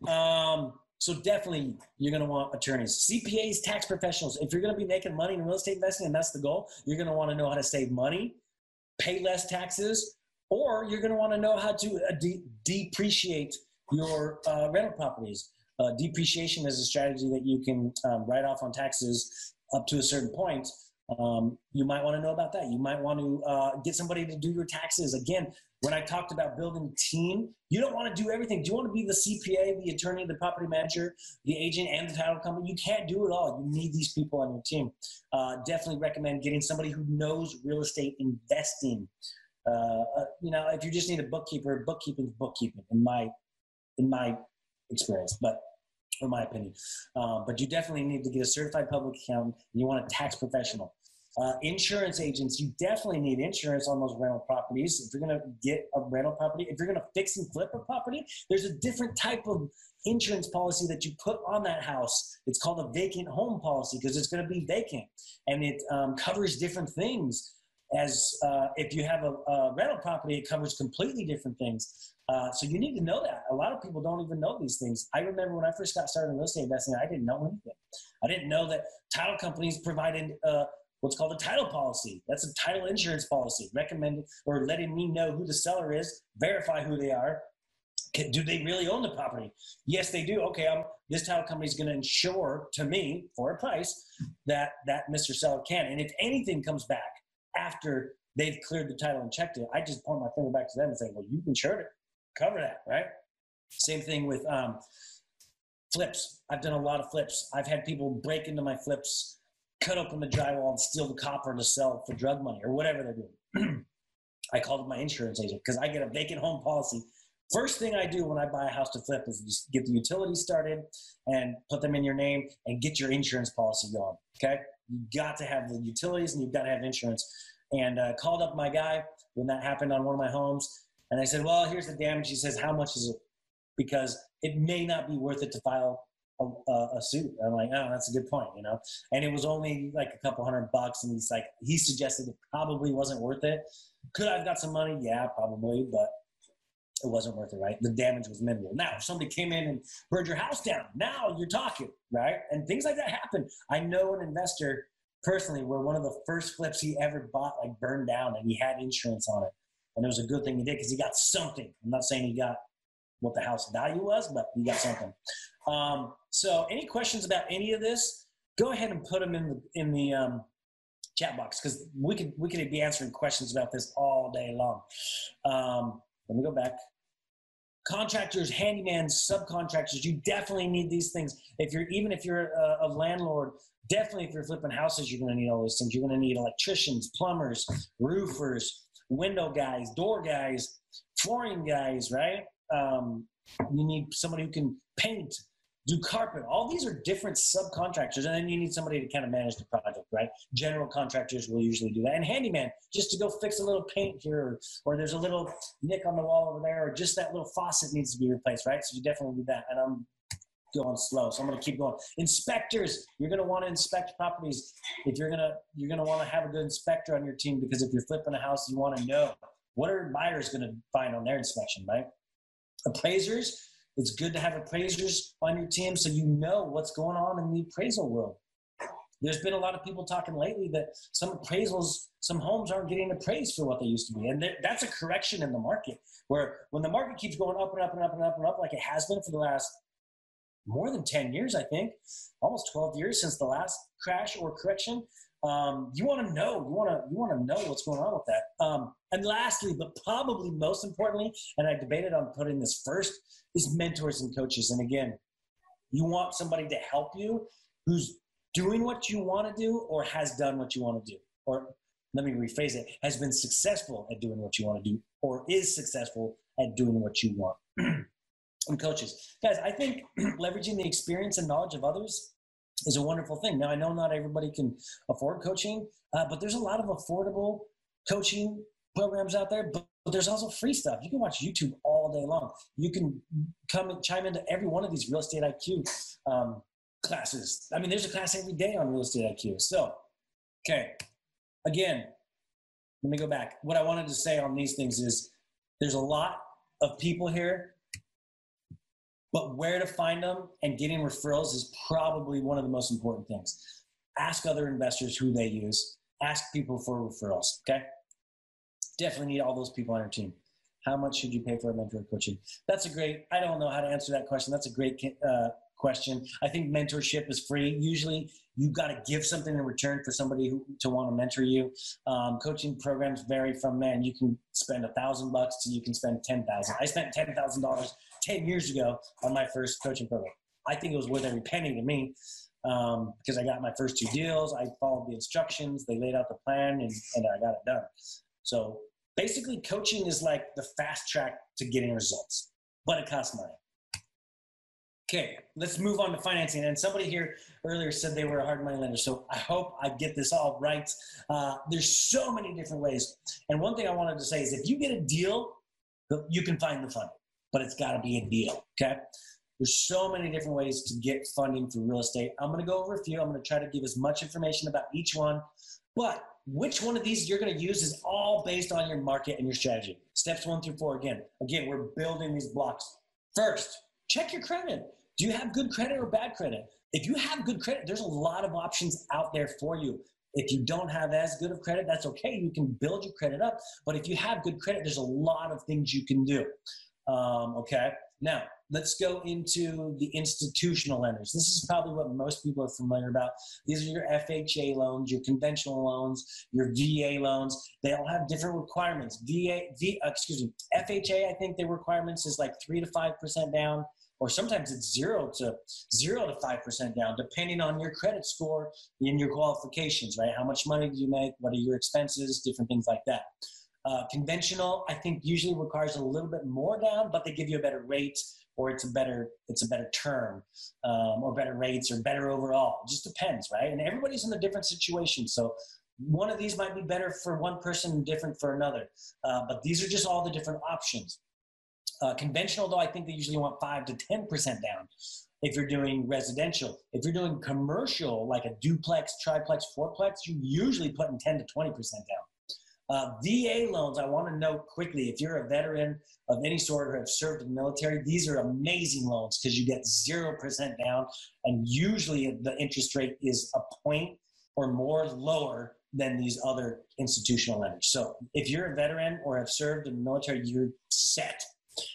Um, so definitely you're going to want attorneys, C P As, tax professionals. If you're going to be making money in real estate investing, and that's the goal, you're going to want to know how to save money, pay less taxes, or you're going to want to know how to uh, de- depreciate your uh, rental properties. Uh, depreciation is a strategy that you can um, write off on taxes up to a certain point. Um, you might want to know about that. You might want to uh, get somebody to do your taxes. Again, when I talked about building team, you don't want to do everything. Do you want to be the C P A, the attorney, the property manager, the agent, and the title company? You can't do it all. You need these people on your team. Uh, definitely recommend getting somebody who knows real estate investing. Uh, uh, you know, if you just need a bookkeeper, bookkeeping, bookkeeping, in my in my experience, but in my opinion, uh, but you definitely need to get a certified public accountant. You want a tax professional, uh, insurance agents. You definitely need insurance on those rental properties. If you're going to get a rental property, if you're going to fix and flip a property, there's a different type of insurance policy that you put on that house. It's called a vacant home policy because it's going to be vacant and it um, covers different things. As uh, if you have a, a rental property, it covers completely different things. Uh, so you need to know that. A lot of people don't even know these things. I remember when I first got started in real estate investing, I didn't know anything. I didn't know that title companies provided uh, what's called a title policy. That's a title insurance policy, recommended or letting me know who the seller is, verify who they are. Can, do they really own the property? Yes, they do. Okay, I'm, this title company is going to insure to me for a price that, that Mister Seller can. And if anything comes back after they've cleared the title and checked it, I just point my finger back to them and say, well, you insured it. Cover that, right? Same thing with um, flips. I've done a lot of flips. I've had people break into my flips, cut open the drywall and steal the copper to sell for drug money or whatever they're doing. I called my insurance agent because I get a vacant home policy. First thing I do when I buy a house to flip is just get the utilities started and put them in your name and get your insurance policy going, okay? You got to have the utilities and you've got to have insurance. And uh, called up my guy when that happened on one of my homes. And I said, well, here's the damage. He says, how much is it? Because it may not be worth it to file a, a, a suit. I'm like, oh, that's a good point, you know? And it was only like a couple hundred bucks. And he's like, he suggested it probably wasn't worth it. Could I have got some money? Yeah, probably, but it wasn't worth it, right? The damage was minimal. Now, if somebody came in and burned your house down, now you're talking, right? And things like that happen. I know an investor personally where one of the first flips he ever bought like burned down and he had insurance on it. And it was a good thing he did because he got something. I'm not saying he got what the house value was, but he got something. Um, so any questions about any of this, go ahead and put them in the, in the um, chat box because we could, we could be answering questions about this all day long. Um, let me go back. Contractors, handyman, subcontractors, you definitely need these things. If you're, even if you're a, a landlord, definitely if you're flipping houses, you're going to need all these things. You're going to need electricians, plumbers, roofers, window guys, door guys, flooring guys, right? Um, you need somebody who can paint, do carpet. All these are different subcontractors. And then you need somebody to kind of manage the project, right? General contractors will usually do that. And handyman, just to go fix a little paint here, or, or there's a little nick on the wall over there, or just that little faucet needs to be replaced, right? So you definitely need that. And I'm going slow, so I'm going to keep going. Inspectors, you're going to want to inspect properties. If you're going to, you're going to want to have a good inspector on your team because if you're flipping a house, you want to know what are buyers going to find on their inspection, right? Appraisers, it's good to have appraisers on your team so you know what's going on in the appraisal world. There's been a lot of people talking lately that some appraisals, some homes aren't getting appraised for what they used to be. And that's a correction in the market where when the market keeps going up and up and up and up and up like it has been for the last more than ten years, I think, almost twelve years since the last crash or correction. Um, you want to know, you want to, you want to know what's going on with that. Um, and lastly, but probably most importantly, and I debated on putting this first, is mentors and coaches. And again, you want somebody to help you who's doing what you want to do or has done what you want to do, or let me rephrase it, has been successful at doing what you want to do or is successful at doing what you want. from coaches. Guys, I think leveraging the experience and knowledge of others is a wonderful thing. Now, I know not everybody can afford coaching, uh, but there's a lot of affordable coaching programs out there, but there's also free stuff. You can watch YouTube all day long. You can come and chime into every one of these Real Estate I Q um, classes. I mean, there's a class every day on Real Estate I Q. So, okay, again, let me go back. What I wanted to say on these things is there's a lot of people here, but where to find them and getting referrals is probably one of the most important things. Ask other investors who they use. Ask people for referrals, okay? Definitely need all those people on your team. How much should you pay for a mentor coaching? That's a great, I don't know how to answer that question. That's a great uh, question. I think mentorship is free. Usually you've got to give something in return for somebody who, to want to mentor you. Um, coaching programs vary from, man, you can spend a thousand bucks to you can spend ten thousand dollars. I spent ten thousand dollars ten years ago on my first coaching program. I think it was worth every penny to me. Um, because I got my first two deals, I followed the instructions, they laid out the plan, and, and I got it done. So basically, coaching is like the fast track to getting results, but it costs money. Okay, let's move on to financing. And somebody here earlier said they were a hard money lender, so I hope I get this all right. Uh, there's so many different ways. And one thing I wanted to say is if you get a deal, you can find the funding, but it's got to be a deal, okay? There's so many different ways to get funding through real estate. I'm going to go over a few. I'm going to try to give as much information about each one. But which one of these you're going to use is all based on your market and your strategy. Steps one through four, again. Again, we're building these blocks. First, check your credit. Do you have good credit or bad credit? If you have good credit, there's a lot of options out there for you. If you don't have as good of credit, that's okay. You can build your credit up. But if you have good credit, there's a lot of things you can do. Um, okay. Now, let's go into the institutional lenders. This is probably what most people are familiar about. These are your F H A loans, your conventional loans, your V A loans. They all have different requirements. V A, v, excuse me, F H A, I think their requirements is like three to five percent down, or sometimes it's zero to zero to five percent down, depending on your credit score and your qualifications. Right? How much money do you make? What are your expenses? Different things like that. Uh, conventional, I think, usually requires a little bit more down, but they give you a better rate, or it's a better it's a better term, um, or better rates, or better overall. It just depends, right? And everybody's in a different situation, so one of these might be better for one person and different for another. Uh, but these are just all the different options. Uh, conventional, though, I think they usually want five to ten percent down. If you're doing residential, if you're doing commercial, like a duplex, triplex, fourplex, you're usually putting ten to twenty percent down. Uh, V A loans, I want to note quickly, if you're a veteran of any sort or have served in the military, these are amazing loans because you get zero percent down, and usually the interest rate is a point or more lower than these other institutional lenders. So if you're a veteran or have served in the military, you're set.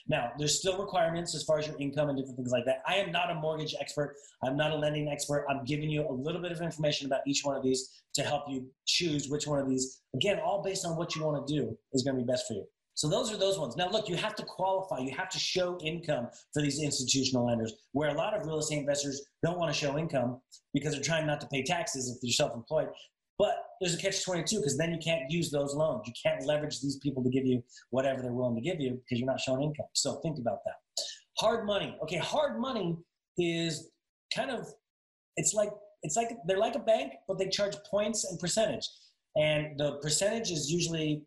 Now, there's still requirements as far as your income and different things like that. I am not a mortgage expert. I'm not a lending expert. I'm giving you a little bit of information about each one of these to help you choose which one of these, again, all based on what you want to do is going to be best for you. So those are those ones. Now, look, you have to qualify. You have to show income for these institutional lenders, where a lot of real estate investors don't want to show income because they're trying not to pay taxes if you're self-employed. But there's a catch twenty-two, because then you can't use those loans. You can't leverage these people to give you whatever they're willing to give you because you're not showing income. So think about that. Hard money. Okay, hard money is kind of, it's like, it's like they're like a bank, but they charge points and percentage. And the percentage is usually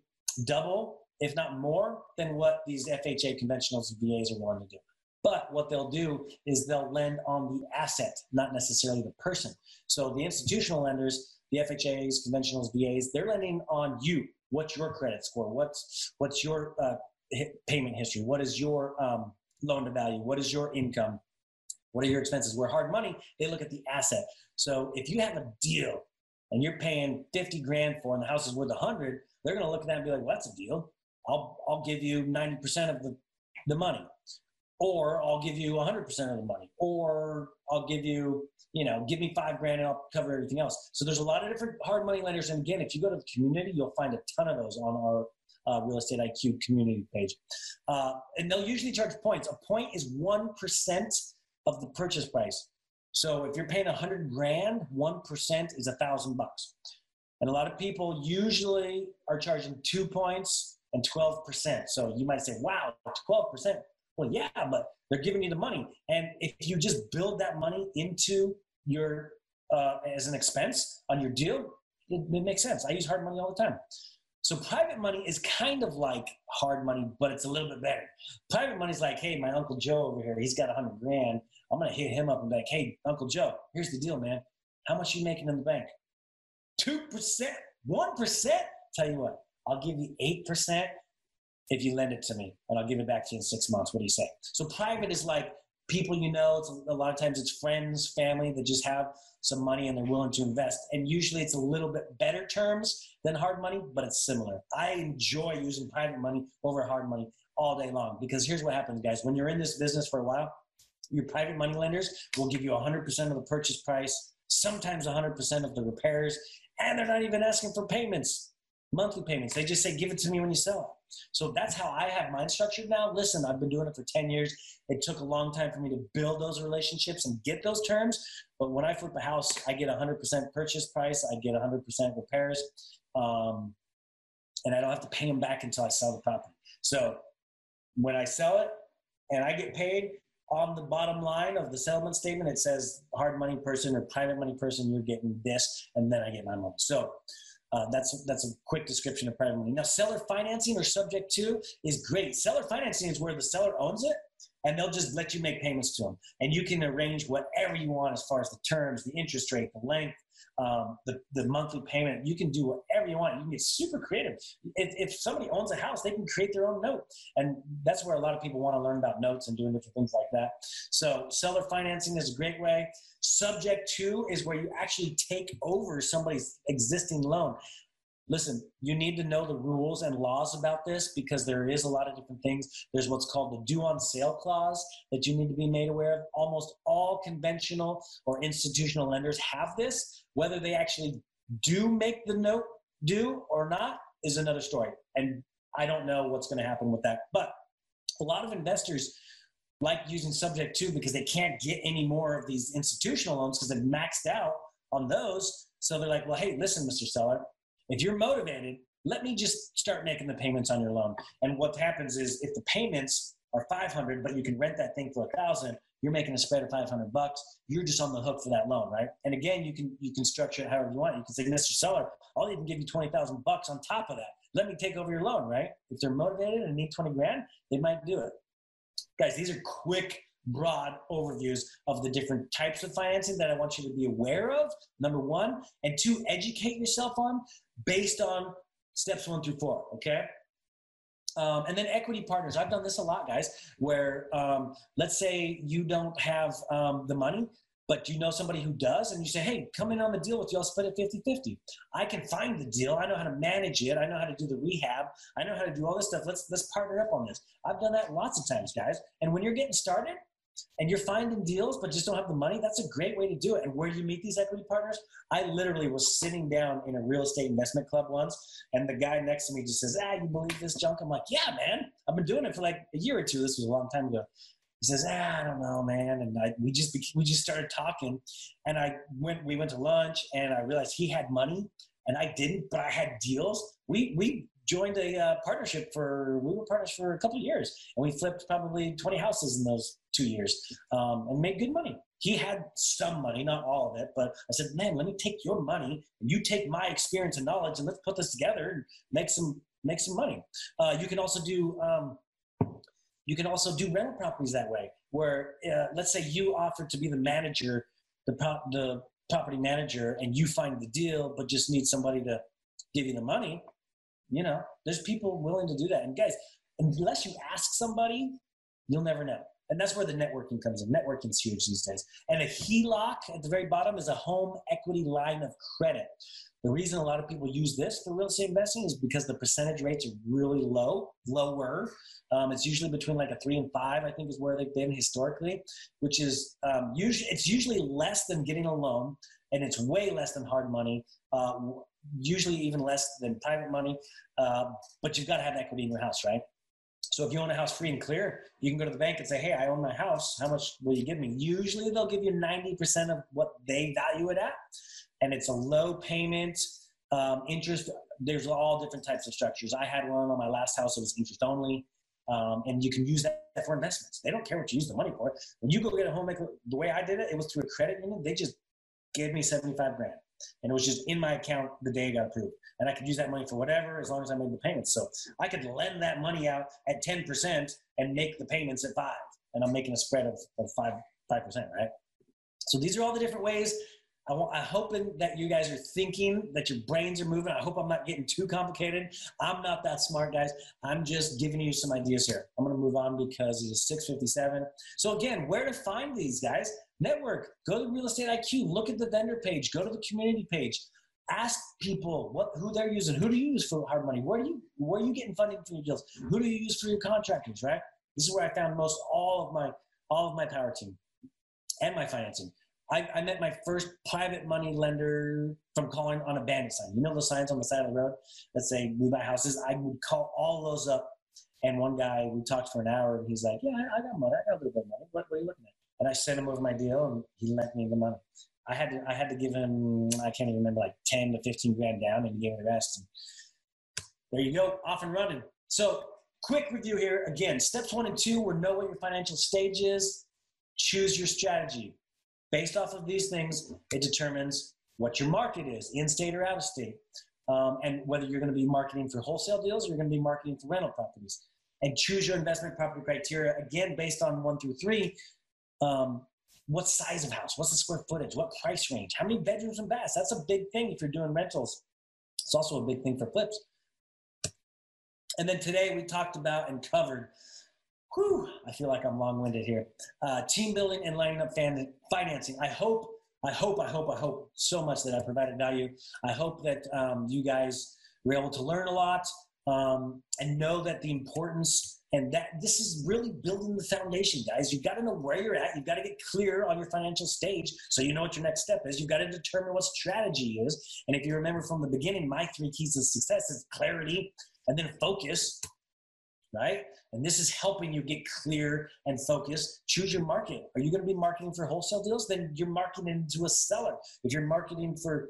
double, if not more, than what these F H A, conventionals, and V As are willing to do. But what they'll do is they'll lend on the asset, not necessarily the person. So the institutional lenders, the F H As, conventionals, V As, they're lending on you. What's your credit score? What's, what's your uh, hi- payment history? What is your um, loan to value? What is your income? What are your expenses? Where hard money, they look at the asset. So if you have a deal and you're paying fifty grand for, and the house is worth a hundred, they're going to look at that and be like, well, that's a deal. I'll, I'll give you ninety percent of the, the money. Or I'll give you one hundred percent of the money, or I'll give you, you know, give me five grand and I'll cover everything else. So there's a lot of different hard money lenders. And again, if you go to the community, you'll find a ton of those on our uh, Real Estate I Q community page. Uh, and they'll usually charge points. A point is one percent of the purchase price. So if you're paying a hundred grand, one percent is a thousand bucks. And a lot of people usually are charging two points and twelve percent. So you might say, wow, twelve percent. Well, yeah, but they're giving you the money. And if you just build that money into your, uh, as an expense on your deal, it, it makes sense. I use hard money all the time. So private money is kind of like hard money, but it's a little bit better. Private money is like, hey, my Uncle Joe over here, he's got a hundred grand. I'm going to hit him up and be like, hey, Uncle Joe, here's the deal, man. How much are you making in the bank? two percent, one percent. Tell you what, I'll give you eight percent if you lend it to me, and I'll give it back to you in six months. What do you say? So private is like people you know. It's a lot of times it's friends, family that just have some money and they're willing to invest. And usually it's a little bit better terms than hard money, but it's similar. I enjoy using private money over hard money all day long, because here's what happens, guys. When you're in this business for a while, your private money lenders will give you one hundred percent of the purchase price, sometimes one hundred percent of the repairs, and they're not even asking for payments, monthly payments. They just say, give it to me when you sell it. So that's how I have mine structured now. Listen, I've been doing it for ten years. It took a long time for me to build those relationships and get those terms. But when I flip a house, I get one hundred percent purchase price. I get one hundred percent repairs. Um, and I don't have to pay them back until I sell the property. So when I sell it and I get paid, on the bottom line of the settlement statement, it says hard money person or private money person, you're getting this, and then I get my money. So Uh, that's, that's a quick description of private money. Now, seller financing or subject to is great. Seller financing is where the seller owns it, and they'll just let you make payments to them. And you can arrange whatever you want as far as the terms, the interest rate, the length, um, the, the monthly payment. You can do whatever you want. You can get super creative. If, if somebody owns a house, they can create their own note. And that's where a lot of people want to learn about notes and doing different things like that. So seller financing is a great way. Subject to is where you actually take over somebody's existing loan. Listen, you need to know the rules and laws about this, because there is a lot of different things. There's what's called the due on sale clause that you need to be made aware of. Almost all conventional or institutional lenders have this. Whether they actually do make the note due or not is another story. And I don't know what's going to happen with that. But a lot of investors like using subject to because they can't get any more of these institutional loans because they've maxed out on those. So they're like, well, hey, listen, Mister Seller, if you're motivated, let me just start making the payments on your loan. And what happens is if the payments are five hundred, but you can rent that thing for a thousand, you're making a spread of five hundred bucks. You're just on the hook for that loan, right? And again, you can you can structure it however you want. You can say, Mister Seller, I'll even give you twenty thousand bucks on top of that. Let me take over your loan, right? If they're motivated and need twenty grand, they might do it. Guys, these are quick, broad overviews of the different types of financing that I want you to be aware of, number one, and two, educate yourself on based on steps one through four, okay? Um, and then equity partners. I've done this a lot, guys, where um, let's say you don't have um, the money, but you know somebody who does, and you say, hey, come in on the deal with you, I'll split it fifty fifty. I can find the deal, I know how to manage it, I know how to do the rehab, I know how to do all this stuff, let's, let's partner up on this. I've done that lots of times, guys. And when you're getting started, and you're finding deals, but just don't have the money, that's a great way to do it. And where you meet these equity partners, I literally was sitting down in a real estate investment club once, and the guy next to me just says, ah, you believe this junk? I'm like, yeah, man, I've been doing it for like a year or two. This was a long time ago. He says, ah, I don't know, man. And I, we just we just started talking, and I went. We went to lunch, and I realized he had money, and I didn't, but I had deals. We we joined a uh, partnership for we were partners for a couple of years, and we flipped probably twenty houses in those two years, um, and made good money. He had some money, not all of it, but I said, man, let me take your money, and you take my experience and knowledge, and let's put this together and make some make some money. Uh, you can also do. Um, You can also do rental properties that way, where uh, let's say you offer to be the manager, the, pro- the property manager, and you find the deal, but just need somebody to give you the money. You know, there's people willing to do that. And guys, unless you ask somebody, you'll never know. And that's where the networking comes in. Networking's huge these days. And a H E L O C at the very bottom is a home equity line of credit. The reason a lot of people use this for real estate investing is because the percentage rates are really low, lower. Um, it's usually between like a three and five, I think is where they've been historically, which is um, usually, it's usually less than getting a loan, and it's way less than hard money, uh, usually even less than private money. Uh, but you've got to have equity in your house, right? So if you own a house free and clear, you can go to the bank and say, hey, I own my house. How much will you give me? Usually they'll give you ninety percent of what they value it at. And it's a low payment, um, interest. There's all different types of structures. I had one on my last house. It was interest only. Um, and you can use that for investments. They don't care what you use the money for. When you go get a home, like the way I did it, it was through a credit union. They just gave me seventy-five grand. And it was just in my account the day it got approved. And I could use that money for whatever as long as I made the payments. So I could lend that money out at ten percent and make the payments at five. And I'm making a spread of, of five, five percent, right? So these are all the different ways. I want, I'm hoping that you guys are thinking, that your brains are moving. I hope I'm not getting too complicated. I'm not that smart, guys. I'm just giving you some ideas here. I'm going to move on because it is six fifty-seven. So again, where to find these guys? Network. Go to Real Estate I Q. Look at the vendor page. Go to the community page. Ask people what who they're using. Who do you use for hard money? Where do you where are you getting funding for your deals? Who do you use for your contractors? Right. This is where I found most all of my all of my power team and my financing. I, I met my first private money lender from calling on a bandit sign. You know those signs on the side of the road that say "We buy houses." I would call all those up, and one guy, we talked for an hour, and he's like, "Yeah, I got money. I got a little bit of money. What, what are you looking at?" And I sent him over my deal, and he lent me the money. I had to, I had to give him, I can't even remember, like ten to fifteen grand down, and he gave me the rest. And there you go, off and running. So, quick review here again. Steps one and two were know what your financial stage is, choose your strategy. Based off of these things, it determines what your market is, in-state or out-of-state, um, and whether you're going to be marketing for wholesale deals or you're going to be marketing for rental properties. And choose your investment property criteria, again, based on one through three. Um, what size of house? What's the square footage? What price range? How many bedrooms and baths? That's a big thing if you're doing rentals. It's also a big thing for flips. And then today we talked about and covered, whew, I feel like I'm long-winded here, uh, team building and lining up fan financing. I hope, I hope, I hope, I hope so much that I provided value. I hope that um, you guys were able to learn a lot um, and know that the importance and that this is really building the foundation, guys. You've got to know where you're at. You've got to get clear on your financial stage so you know what your next step is. You've got to determine what strategy is. And if you remember from the beginning, my three keys to success is clarity and then focus. Right? And this is helping you get clear and focused. Choose your market. Are you going to be marketing for wholesale deals? Then you're marketing to a seller. If you're marketing for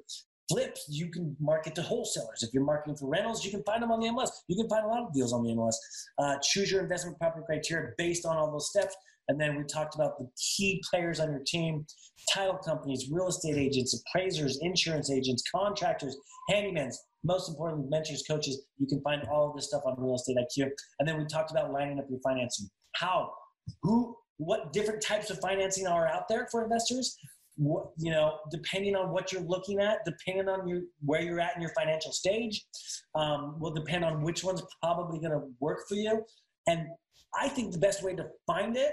flips, you can market to wholesalers. If you're marketing for rentals, you can find them on the M L S. You can find a lot of deals on the M L S. Uh, choose your investment property criteria based on all those steps. And then we talked about the key players on your team, title companies, real estate agents, appraisers, insurance agents, contractors, handymen. Most importantly, mentors, coaches. You can find all of this stuff on Real Estate I Q. And then we talked about lining up your financing. How, who, what different types of financing are out there for investors? What, you know, depending on what you're looking at, depending on your, where you're at in your financial stage, um, will depend on which one's probably going to work for you. And I think the best way to find it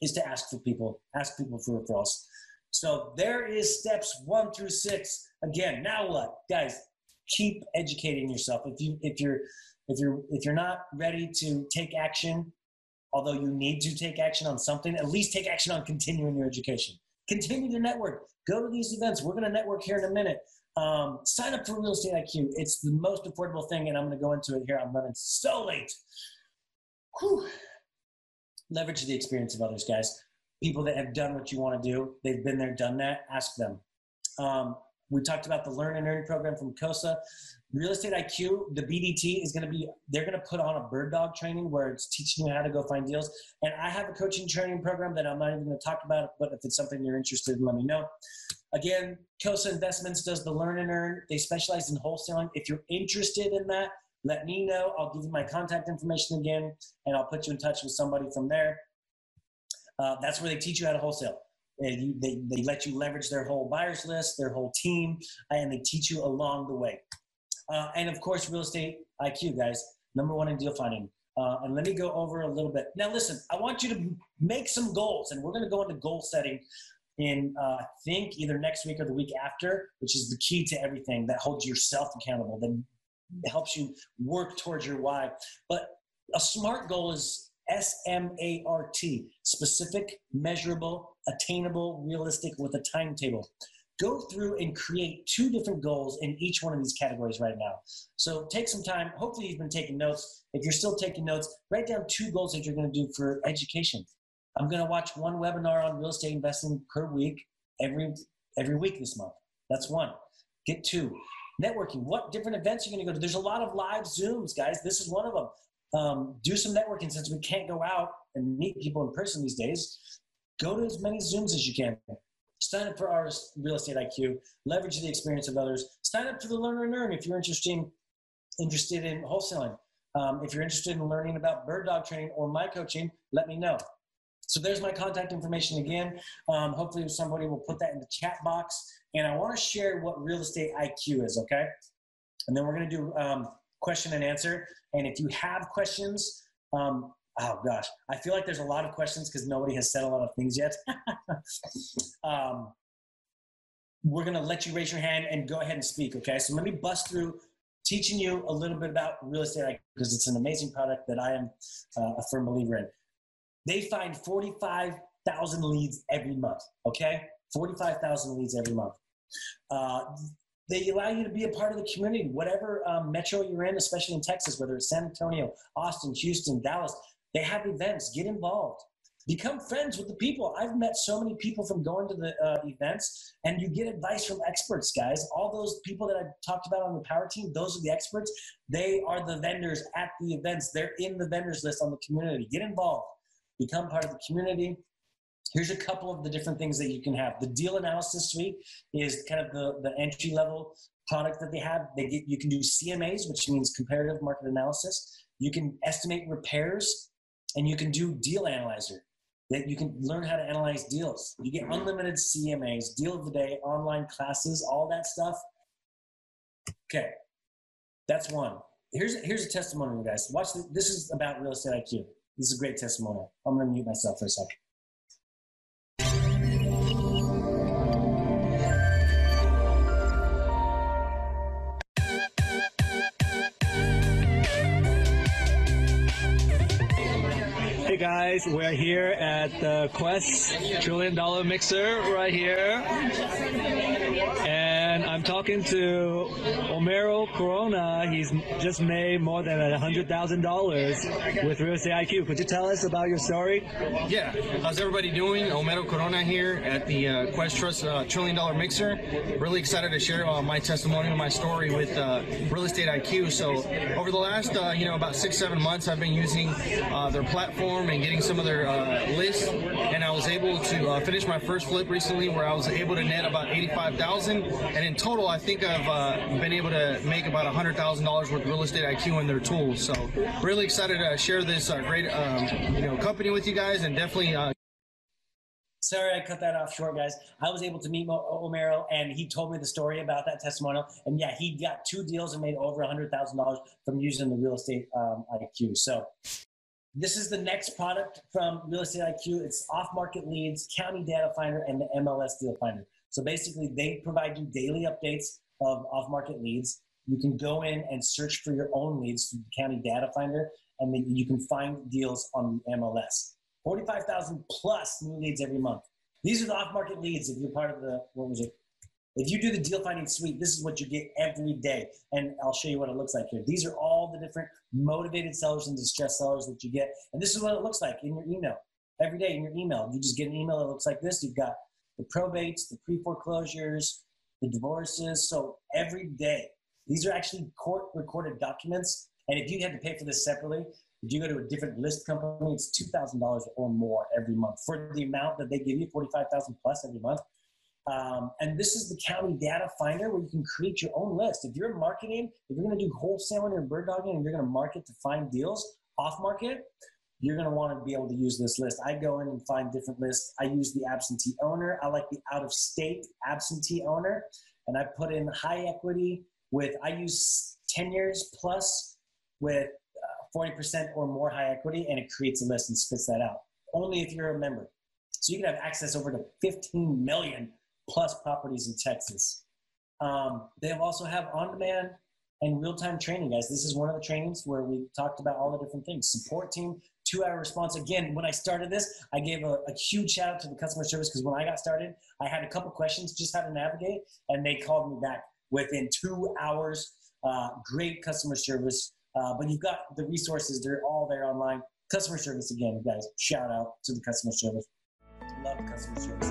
is to ask for people, ask people for referrals. So there is steps one through six. Again, now what, guys? Keep educating yourself. If you if you're if you're if you're not ready to take action, although you need to take action on something, at least take action on continuing your education. Continue your network. Go to these events. We're going to network here in a minute. Um, sign up for Real Estate I Q. It's the most affordable thing, and I'm going to go into it here. I'm running so late. Whew. Leverage the experience of others, guys. People that have done what you want to do, they've been there, done that. Ask them. Um, We talked about the Learn and Earn program from COSA. Real Estate I Q, the B D T is going to be, they're going to put on a bird dog training where it's teaching you how to go find deals. And I have a coaching training program that I'm not even going to talk about, but if it's something you're interested in, let me know. Again, COSA Investments does the Learn and Earn. They specialize in wholesaling. If you're interested in that, let me know. I'll give you my contact information again, and I'll put you in touch with somebody from there. Uh, that's where they teach you how to wholesale. And you, they, they let you leverage their whole buyers list, their whole team, and they teach you along the way. Uh, and, of course, Real Estate I Q, guys, number one in deal finding. Uh, and let me go over a little bit. Now, listen, I want you to make some goals, and we're going to go into goal setting in, uh, I think, either next week or the week after, which is the key to everything that holds yourself accountable, that helps you work towards your why. But a SMART goal is S M A R T, specific, measurable, attainable, realistic, with a timetable. Go through and create two different goals in each one of these categories right now. So take some time. Hopefully you've been taking notes. If you're still taking notes, write down two goals that you're going to do for education. I'm going to watch one webinar on real estate investing per week every every week this month. That's one. Get two. Networking. What different events are you going to go to? There's a lot of live Zooms, guys. This is one of them. Um, do some networking since we can't go out and meet people in person these days. Go to as many Zooms as you can. Sign up for our Real Estate I Q. Leverage the experience of others. Sign up for the Learn and Earn if you're interested, interested in wholesaling. Um, if you're interested in learning about bird dog training or my coaching, let me know. So there's my contact information again. Um, hopefully somebody will put that in the chat box. And I want to share what Real Estate I Q is, okay? And then we're going to do um, question and answer. And if you have questions, um, oh gosh, I feel like there's a lot of questions because nobody has said a lot of things yet. um, we're going to let you raise your hand and go ahead and speak, okay? So let me bust through teaching you a little bit about Real Estate I Q because it's an amazing product that I am uh, a firm believer in. They find forty-five thousand leads every month, okay? forty-five thousand leads every month. Uh, They allow you to be a part of the community, whatever um, metro you're in, especially in Texas, whether it's San Antonio, Austin, Houston, Dallas. They have events. Get involved. Become friends with the people. I've met so many people from going to the uh, events, and you get advice from experts, guys. All those people that I talked about on the Power Team, those are the experts. They are the vendors at the events. They're in the vendors list on the community. Get involved. Become part of the community. Here's a couple of the different things that you can have. The deal analysis suite is kind of the, the entry level product that they have. They get, you can do C M As, which means comparative market analysis. You can estimate repairs, and you can do deal analyzer. That you can learn how to analyze deals. You get unlimited C M As, deal of the day, online classes, all that stuff. Okay, that's one. Here's here's a testimonial, guys. Watch this. This is about Real Estate I Q. This is a great testimonial. I'm going to mute myself for a second. Hey guys, we're here at the Quest Trillion Dollar Mixer right here, and I'm talking to Homero Corona. He's just made more than one hundred thousand dollars with Real Estate I Q. Could you tell us about your story? Yeah, how's everybody doing? Homero Corona here at the uh, Quest Trust uh, Trillion Dollar Mixer. Really excited to share uh, my testimony and my story with uh, Real Estate I Q. So over the last, uh, you know, about six, seven months, I've been using uh, their platform and getting some of their uh, lists, and I was able to uh, finish my first flip recently where I was able to net about eighty-five thousand, and in total I think I've uh, been able to make about one hundred thousand dollars with Real Estate I Q and their tools. So really excited to share this uh, great um, you know, company with you guys, and definitely uh sorry I cut that off short, guys. I was able to meet Homero, and he told me the story about that testimonial. And yeah, he got two deals and made over one hundred thousand dollars from using the Real Estate um, I Q. So this is the next product from Real Estate I Q. It's off-market leads, county data finder, and the M L S deal finder. So basically, they provide you daily updates of off-market leads. You can go in and search for your own leads through the county data finder, and then you can find deals on the M L S. forty-five thousand plus new leads every month. These are the off-market leads if you're part of the, what was it? If you do the deal finding suite, this is what you get every day. And I'll show you what it looks like here. These are all the different motivated sellers and distressed sellers that you get. And this is what it looks like in your email. Every day in your email, you just get an email that looks like this. You've got the probates, the pre-foreclosures, the divorces. So every day, these are actually court recorded documents. And if you had to pay for this separately, if you go to a different list company, it's two thousand dollars or more every month for the amount that they give you, forty-five thousand dollars plus every month. Um, and this is the county data finder where you can create your own list. If you're marketing, if you're going to do wholesaling or bird dogging and you're going to market to find deals off market, you're going to want to be able to use this list. I go in and find different lists. I use the absentee owner. I like the out of state absentee owner, and I put in high equity with, I use ten years plus with uh, forty percent or more high equity, and it creates a list and spits that out. Only if you're a member. So you can have access over to fifteen million plus properties in Texas. Um, they also have on-demand and real-time training, guys. This is one of the trainings where we talked about all the different things. Support team, two-hour response. Again, when I started this, I gave a, a huge shout-out to the customer service because when I got started, I had a couple questions, just how to navigate, and they called me back within two hours. Uh, great customer service. Uh, but you've got the resources. They're all there online. Customer service, again, guys, shout-out to the customer service. Love customer service.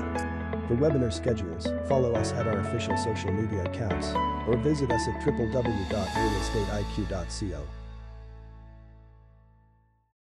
For webinar schedules, follow us at our official social media accounts, or visit us at w w w dot real estate I Q dot co.